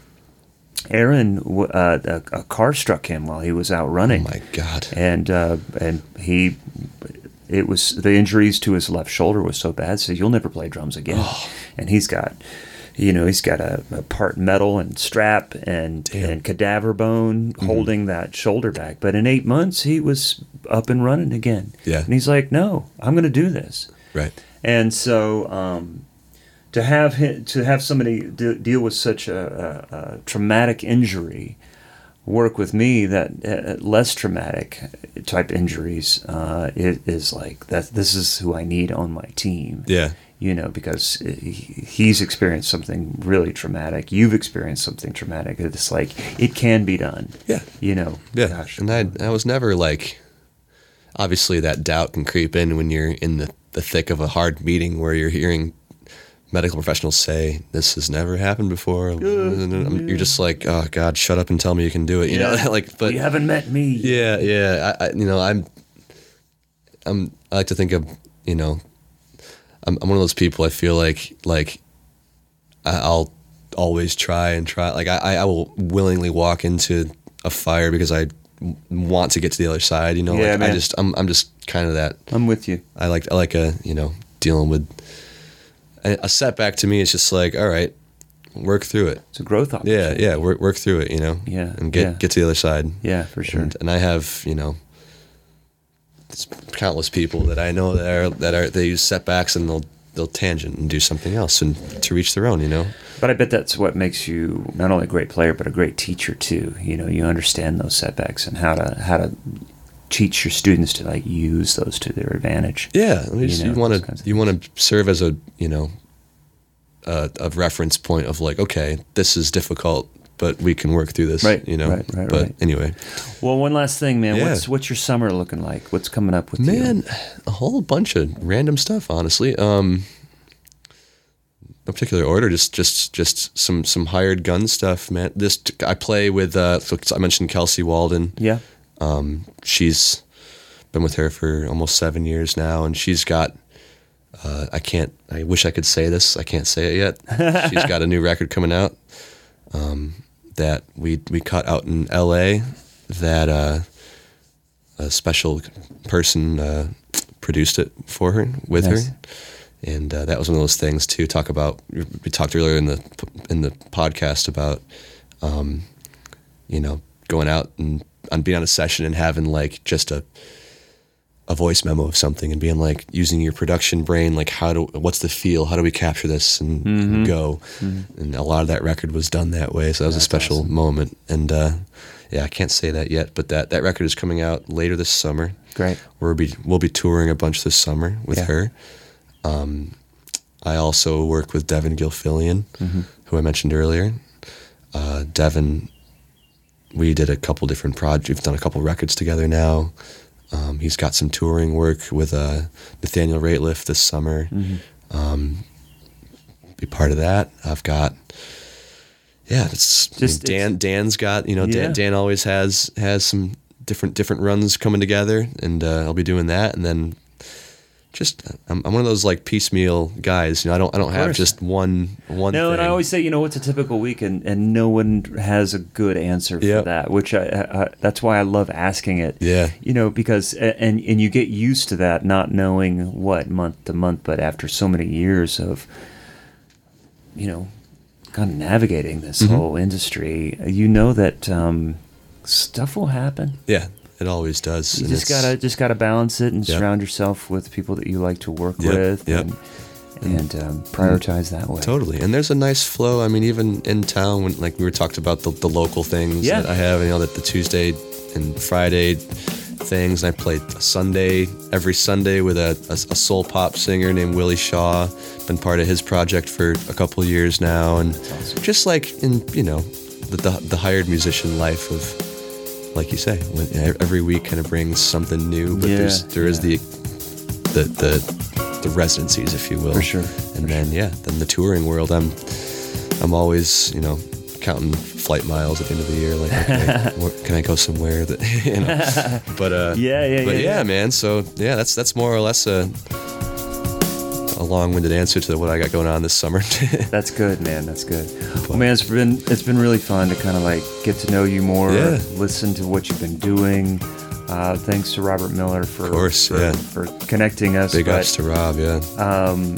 Aaron, a car struck him while he was out running. Oh my God! And it was the injuries to his left shoulder was so bad. So you'll never play drums again. Oh. And he's got, you know, a part metal and strap and cadaver bone mm-hmm. holding that shoulder back. But in 8 months, he was up and running again. Yeah. And he's like, no, I'm going to do this. Right. And so. To have somebody deal with such a traumatic injury, work with me that less traumatic type injuries, it is like that. This is who I need on my team. Yeah, you know, because he's experienced something really traumatic. You've experienced something traumatic. It's like it can be done. Yeah, you know. Yeah, gosh. And I was never like, obviously that doubt can creep in when you're in the thick of a hard meeting where you're hearing. Medical professionals say this has never happened before. You're just like, oh God, shut up and tell me you can do it. You yeah. know, like, but you haven't met me. Yeah, yeah. I you know, I like to think of, you know, I'm one of those people. I feel like I'll always try. Like I will willingly walk into a fire because I want to get to the other side. You know, yeah, like, man. I'm just kind of that. I'm with you. I like a, you know, dealing with. A setback to me is just like, all right, work through it. It's a growth opportunity. Yeah, yeah, work through it, you know. Yeah, and get to the other side. Yeah, for sure. And I have, you know, countless people that I know that they use setbacks and they'll tangent and do something else and to reach their own, you know. But I bet that's what makes you not only a great player but a great teacher too. You know, you understand those setbacks and how to teach your students to like use those to their advantage. Yeah, you want to serve as a, you know, a reference point of like, okay, this is difficult, but we can work through this. Right, you know. Right, but right. Anyway. Well, one last thing, man. Yeah. What's your summer looking like? What's coming up with you? Man, a whole bunch of random stuff, honestly. No particular order, just some hired gun stuff, man. I play with. I mentioned Casey Weldon. Yeah. She's been with her for almost 7 years now, and she's got, I wish I could say this. I can't say it yet. She's got a new record coming out, that we cut out in LA that, a special person, produced it for her with nice. Her. And, that was one of those things to talk about. We talked earlier in the podcast about, you know, going out and, on being on a session and having like just a voice memo of something and being like using your production brain, like what's the feel? How do we capture this and, mm-hmm. and go? Mm-hmm. And a lot of that record was done that way. So that was a special awesome. Moment. And, yeah, I can't say that yet, but that record is coming out later this summer. Great. We'll be touring a bunch this summer with yeah. her. I also work with Devon Gilfillian, mm-hmm. who I mentioned earlier. Devon, we did a couple different projects. We've done a couple records together now. He's got some touring work with Nathaniel Rateliff this summer. Mm-hmm. Be part of that. I've got, yeah, it's just Dan's got, you know, yeah. Dan always has some different runs coming together, and I'll be doing that, and then just I'm one of those like piecemeal guys. You know, I don't have just one. No, thing. And I always say, you know, what's a typical week, and no one has a good answer for that. Which I that's why I love asking it. Yeah, you know, because and you get used to that, not knowing what month to month, but after so many years of, you know, kind of navigating this whole industry, you know that stuff will happen. Yeah. It always does. You just gotta balance it and surround yourself with people that you like to work with and prioritize that way. Totally. And there's a nice flow. I mean, even in town, when like we were talking about the local things that I have, you know, that the Tuesday and Friday things. And I played every Sunday with a soul pop singer named Willie Shaw. Been part of his project for a couple of years now, and just like in, you know, the hired musician life of, like you say, every week kind of brings something new, but there is the residencies, if you will, for sure. And then the touring world. I'm always, you know, counting flight miles at the end of the year, like, okay, can I go somewhere that, you know? But man. So yeah, that's more or less a long-winded answer to what I got going on this summer. That's good, man. That's good. Well, man, it's been really fun to kind of like get to know you more, listen to what you've been doing. Thanks to Robert Miller for connecting us. Big ups to Rob. Yeah.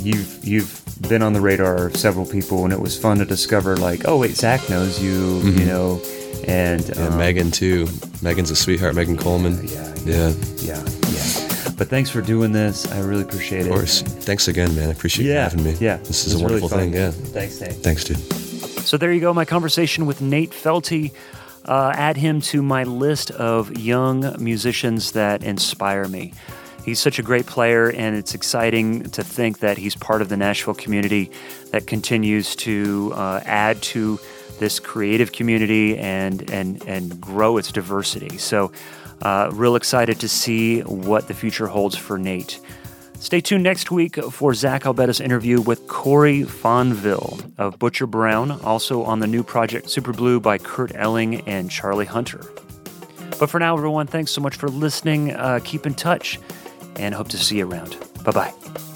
You've been on the radar of several people, and it was fun to discover. Like, oh wait, Zach knows you. Mm-hmm. You know, and Megan too. Megan's a sweetheart. Megan Coleman. Yeah. But thanks for doing this. I really appreciate it. Of course. Thanks again, man. I appreciate you having me. Yeah. This is a wonderful thing. Yeah. Thanks, Nate. Thanks, dude. So there you go, my conversation with Nate Felty. Add him to my list of young musicians that inspire me. He's such a great player, and it's exciting to think that he's part of the Nashville community that continues to add to this creative community and grow its diversity. So real excited to see what the future holds for Nate. Stay tuned next week for Zach Albetta's interview with Corey Fonville of Butcher Brown, also on the new project Super Blue by Kurt Elling and Charlie Hunter. But for now, everyone, thanks so much for listening. Keep in touch and hope to see you around. Bye-bye.